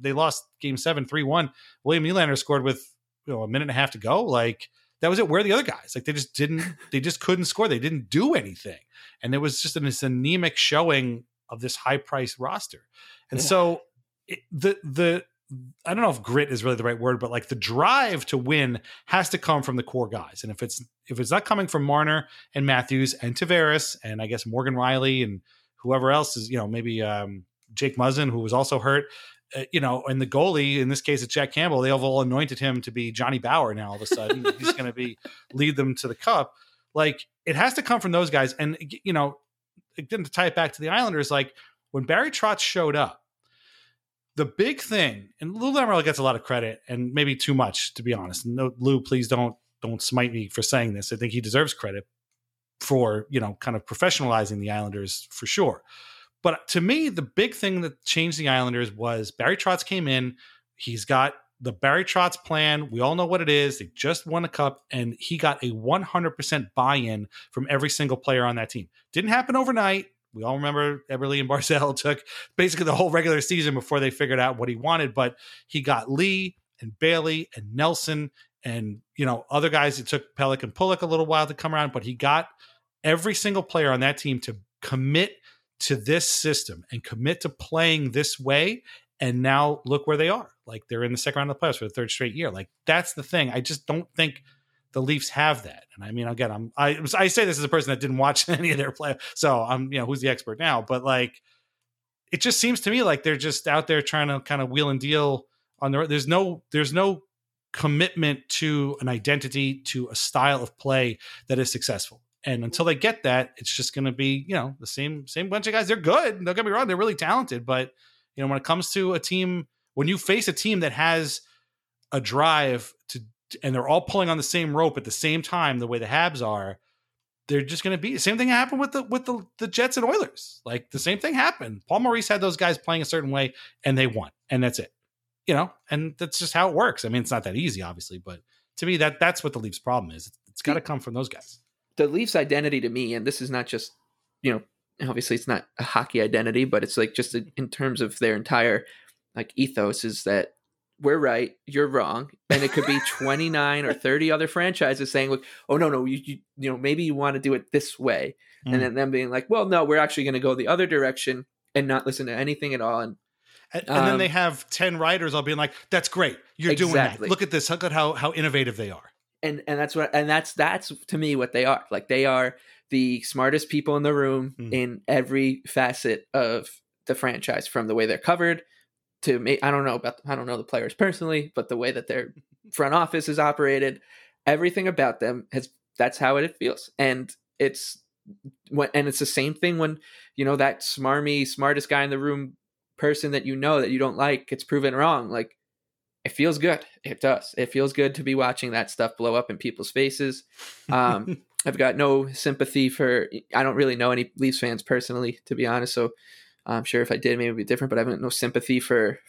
they lost game 7, 3-1. William Nylander scored with, you know, a minute and a half to go. Like, that was it. Where are the other guys? Like, they just couldn't score. They didn't do anything. And it was just this anemic showing of this high price roster. And so I don't know if grit is really the right word, but, like, the drive to win has to come from the core guys. And if it's not coming from Marner and Matthews and Tavares and, I guess, Morgan Riley and whoever else is, you know, maybe Jake Muzzin, who was also hurt, you know, and the goalie, in this case, it's Jack Campbell. They have all anointed him to be Johnny Bower now all of a sudden. He's going to lead them to the cup. Like, it has to come from those guys. And, you know, again, to tie it back to the Islanders, like, when Barry Trotz showed up, the big thing, and Lou Lamoriello gets a lot of credit, and maybe too much, to be honest. No, Lou, please don't smite me for saying this. I think he deserves credit for, you know, kind of professionalizing the Islanders for sure. But to me, the big thing that changed the Islanders was Barry Trotz came in. He's got the Barry Trotz plan. We all know what it is. They just won a cup, and he got a 100% buy-in from every single player on that team. Didn't happen overnight. We all remember Eberle and Barzal took basically the whole regular season before they figured out what he wanted, but he got Lee and Bailey and Nelson and, you know, other guys. It took Pelech and Pulock a little while to come around, but he got every single player on that team to commit to this system and commit to playing this way. And now look where they are. Like, they're in the second round of the playoffs for the third straight year. Like, that's the thing. I just don't think the Leafs have that. And I mean, again, I say this as a person that didn't watch any of their play. So I'm, you know, who's the expert now, but, like, it just seems to me like they're just out there trying to kind of wheel and deal on their, there's no commitment to an identity, to a style of play that is successful. And until they get that, it's just going to be, you know, the same bunch of guys. They're good. Don't get me wrong. They're really talented, but, you know, when it comes to a team, when you face a team that has a drive to and they're all pulling on the same rope at the same time, the way the Habs are, they're just going to be the same thing happened with the Jets and Oilers. Like the same thing happened. Paul Maurice had those guys playing a certain way and they won, and that's it, you know, and that's just how it works. I mean, it's not that easy, obviously, but to me, that's what the Leafs problem is. It's got to come from those guys. The Leafs identity to me, and this is not just, you know, obviously it's not a hockey identity, but it's like just in terms of their entire like ethos is that we're right, you're wrong. And it could be 29 or 30 other franchises saying, look, oh, no, you know, maybe you want to do it this way. Mm. And then them being like, well, no, we're actually going to go the other direction and not listen to anything at all. And then they have 10 writers all being like, that's great. You're doing that. Look at this. Look at how innovative they are. And that's what, and that's to me what they are. Like they are the smartest people in the room in every facet of the franchise, from the way they're covered to me. I don't know the players personally, but the way that their front office is operated, everything about them that's how it feels. And it's the same thing when, you know, that smartest guy in the room person that, you know, that you don't like gets proven wrong. Like, it feels good. It does. It feels good to be watching that stuff blow up in people's faces. I've got no sympathy for, I don't really know any Leafs fans personally, to be honest. So I'm sure if I did, maybe it would be different, but I have no sympathy for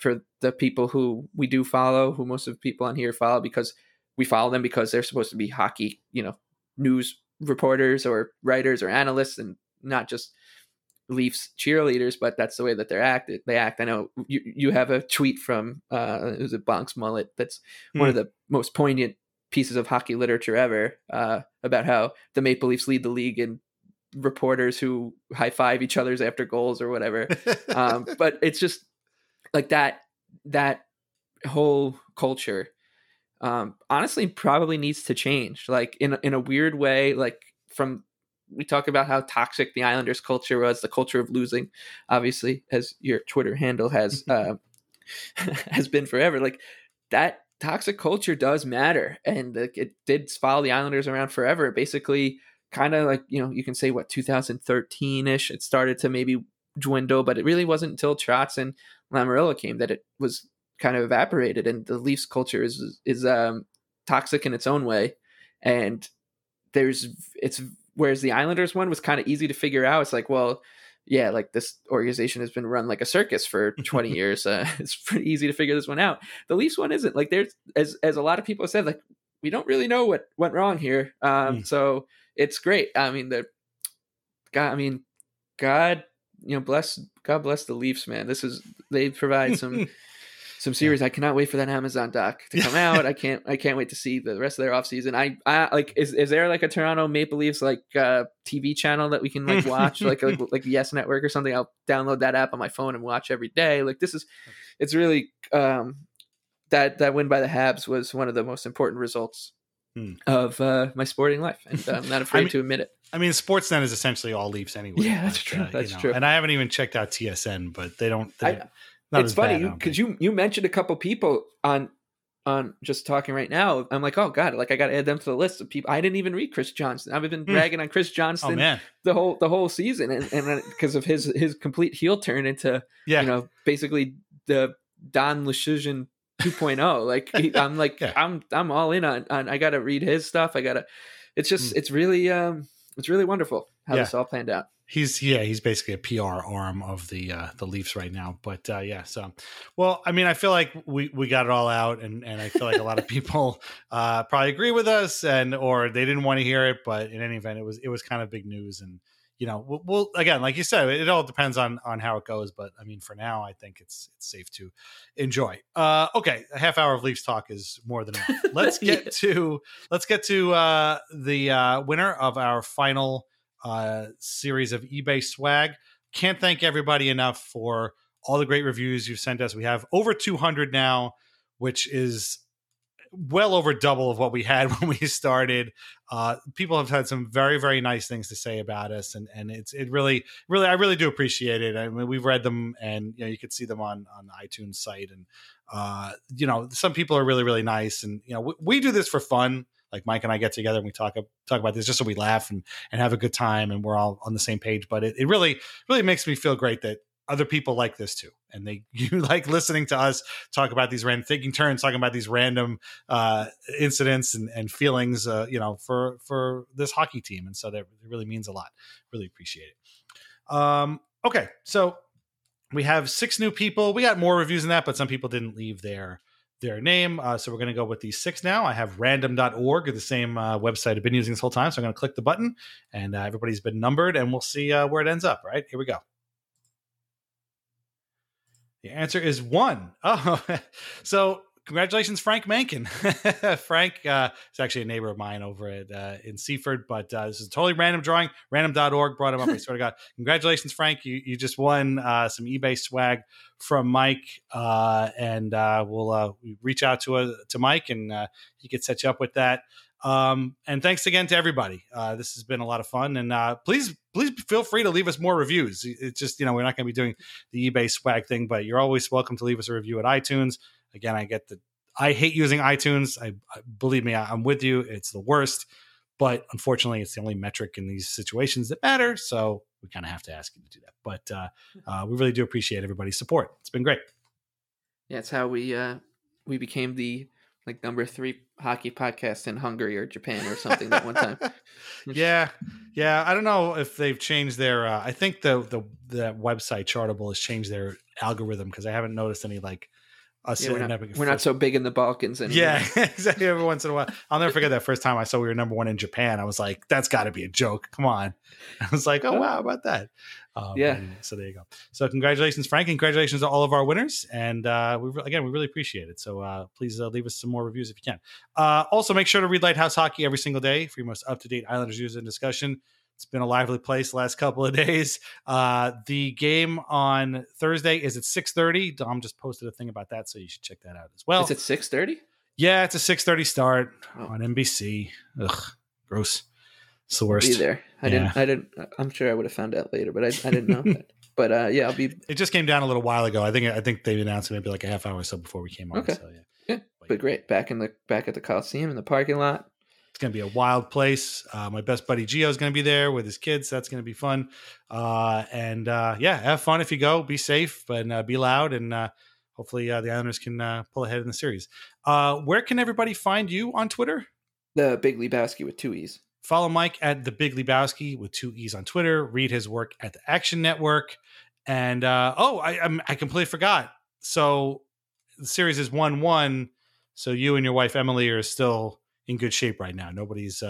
the people who we do follow, who most of the people on here follow, because we follow them because they're supposed to be hockey, you know, news reporters or writers or analysts, and not just Leafs cheerleaders, but that's the way that they act. I know you have a tweet from it was a Bonks Mullet, that's one of the most poignant pieces of hockey literature ever, about how the Maple Leafs lead the league in reporters who high five each other's after goals or whatever. But it's just like that whole culture honestly probably needs to change, like in a weird way. Like we talk about how toxic the Islanders culture was, the culture of losing, obviously, as your Twitter handle has has been forever. Like that toxic culture does matter, and it did follow the Islanders around forever. It basically kind of, like, you know, you can say 2013-ish it started to maybe dwindle, but it really wasn't until Trotz and Lamorilla came that it was kind of evaporated. And the Leafs culture is toxic in its own way, and whereas the Islanders one was kind of easy to figure out. It's like, well, yeah, like this organization has been run like a circus for 20 years. It's pretty easy to figure this one out. The Leafs one isn't. Like, there's, as a lot of people have said, like, we don't really know what went wrong here. So it's great. I mean, God bless the Leafs, man. They provide some some series. I cannot wait for that Amazon doc to come out. I can't wait to see the rest of their offseason. I like, is there like a Toronto Maple Leafs like TV channel that we can like watch like Yes Network or something? I'll download that app on my phone and watch every day. Like, it's really that win by the Habs was one of the most important results of my sporting life, and I'm not afraid to admit it. I mean, Sportsnet is essentially all Leafs anyway. Yeah, that's true. That's true. And I haven't even checked out TSN, but they don't. It's funny because you mentioned a couple people on just talking right now. I'm like, oh God, like I got to add them to the list of people. I didn't even read Chris Johnston. I've been ragging on Chris Johnston the whole season, and because of his complete heel turn into you know, basically the Don Lucian 2.0. Like I'm like I'm all in on. I got to read his stuff. It's just it's really wonderful how this all panned out. He's basically a PR arm of the Leafs right now. But so, well, I mean, I feel like we got it all out, and I feel like a lot of people probably agree with us, and or they didn't want to hear it. But in any event, it was kind of big news, and you know, we'll again, like you said, it all depends on how it goes. But I mean, for now, I think it's safe to enjoy. Okay, a half hour of Leafs talk is more than enough. Let's get to the winner of our final series of eBay swag. Can't thank everybody enough for all the great reviews you've sent us. We have over 200 now, which is well over double of what we had when we started. People have had some very, very nice things to say about us, and it really, really, I really do appreciate it. I mean, we've read them, and you know, you could see them on the iTunes site, and you know, some people are really, really nice, and you know, we do this for fun. Like Mike and I get together and we talk about this just so we laugh and have a good time, and we're all on the same page. But it really, really makes me feel great that other people like this too. And you like listening to us talk about these random thinking turns, talking about these random incidents and feelings, for this hockey team. And so that really means a lot. Really appreciate it. Okay. So we have 6 new people. We got more reviews than that, but some people didn't leave their name. So we're going to go with these 6 now. I have random.org, the same website I've been using this whole time. So I'm going to click the button and everybody's been numbered and we'll see where it ends up. Right, here we go. The answer is 1. Oh, so congratulations, Frank Mankin. Frank is actually a neighbor of mine over at in Seaford, but this is a totally random drawing. Random.org brought him up. I swear to God. Congratulations, Frank. You just won some eBay swag from Mike, and we'll reach out to Mike, and he could set you up with that. And thanks again to everybody. This has been a lot of fun, and please feel free to leave us more reviews. It's just, we're not going to be doing the eBay swag thing, but you're always welcome to leave us a review at iTunes. Again, I hate using iTunes. Believe me, I'm with you. It's the worst, but unfortunately it's the only metric in these situations that matter. So we kind of have to ask you to do that, but, we really do appreciate everybody's support. It's been great. Yeah. It's how we became the, like, number 3 hockey podcast in Hungary or Japan or something that one time. Yeah. I don't know if they've changed their, I think the website Chartable has changed their algorithm. 'Cause I haven't noticed any, we're not so big in the Balkans anymore. Yeah, exactly. Every once in a while. I'll never forget that first time I saw we were number 1 in Japan. I was like, that's gotta be a joke. Come on. I was like, oh wow, about that. Yeah. So there you go. So congratulations, Frank. Congratulations to all of our winners. And we really appreciate it. So please leave us some more reviews if you can. Also make sure to read Lighthouse Hockey every single day for your most up-to-date Islanders news and discussion. It's been a lively place the last couple of days. The game on Thursday is at 6:30. Dom just posted a thing about that, so you should check that out as well. It's at 6:30? Yeah, it's a 6:30 start on NBC. Ugh, gross. It's the worst. I'll be there. I didn't. I'm sure I would have found out later, but I didn't know that. But I'll be. It just came down a little while ago. I think they announced it maybe like a half hour or so before we came on. Okay. So, yeah. But great. Back at the Coliseum in the parking lot. It's going to be a wild place. My best buddy Gio is going to be there with his kids. That's going to be fun. And have fun if you go. Be safe and be loud. And hopefully the Islanders can pull ahead in the series. Where can everybody find you on Twitter? The Big Lebowski with 2 E's. Follow Mike at The Big Lebowski with 2 E's on Twitter. Read his work at the Action Network. And I completely forgot. So the series is 1-1. So you and your wife Emily are still in good shape right now. Nobody's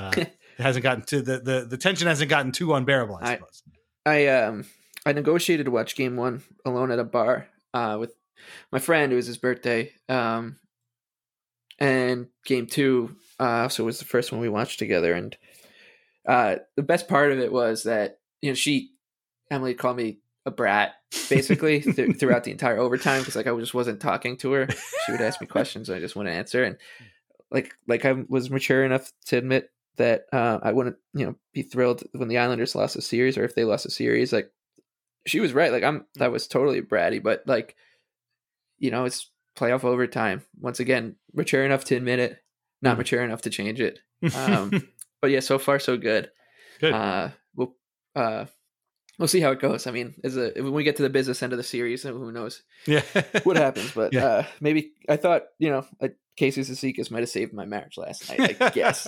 hasn't gotten to the tension hasn't gotten too unbearable. I suppose. I negotiated to watch game 1 alone at a bar with my friend. It was his birthday. And game 2 also was the first one we watched together. And the best part of it was that, Emily called me a brat basically throughout the entire overtime. 'Cause I just wasn't talking to her. She would ask me questions and I just wouldn't answer. And, Like I was mature enough to admit that I wouldn't, be thrilled when the Islanders lost a series or if they lost a series. Like, she was right. Like, I was totally bratty, but it's playoff overtime. Once again, mature enough to admit it, not mature enough to change it. But yeah, so far so good. Good. We'll see how it goes. I mean, when we get to the business end of the series, who knows what happens. But maybe I thought, Casey Cizikas might have saved my marriage last night, I guess.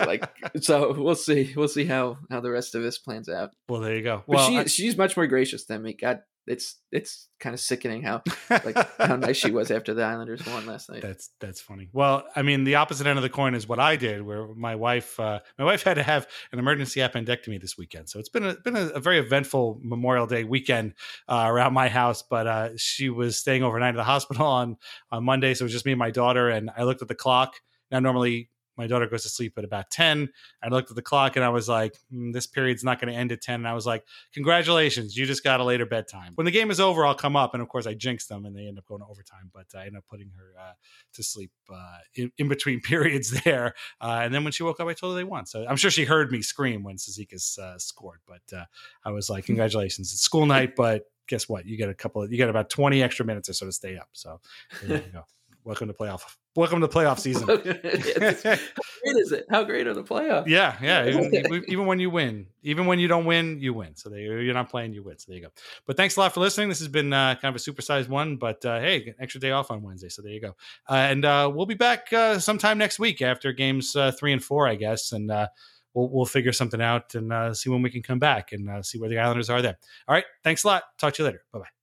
So we'll see. We'll see how the rest of this plans out. Well, there you go. But well, she's much more gracious than me. God, it's kind of sickening how nice she was after the Islanders won last night. That's funny. Well, I mean, the opposite end of the coin is what I did, where my wife had to have an emergency appendectomy this weekend. So it's been a very eventful Memorial Day weekend around my house, but she was staying overnight at the hospital on Monday. So it was just me and my daughter, and I looked at the clock. Now, normally my daughter goes to sleep at about 10. I looked at the clock and I was like, this period's not going to end at 10. And I was like, congratulations, you just got a later bedtime. When the game is over, I'll come up. And of course I jinxed them and they end up going to overtime, but I ended up putting her to sleep in between periods there. And then when she woke up, I told her they won. So I'm sure she heard me scream when Cizikas scored, but I was like, congratulations, it's school night, but guess what? You got about 20 extra minutes or so to stay up. So there you go. Welcome to playoff Welcome to playoff season. How great is it? How great are the playoffs? Yeah, yeah. Even when you win. Even when you don't win, you win. So you're not playing, you win. So there you go. But thanks a lot for listening. This has been kind of a supersized one. But hey, an extra day off on Wednesday. So there you go. And we'll be back sometime next week after games 3 and 4, I guess. And we'll figure something out and see when we can come back and see where the Islanders are then. All right. Thanks a lot. Talk to you later. Bye-bye.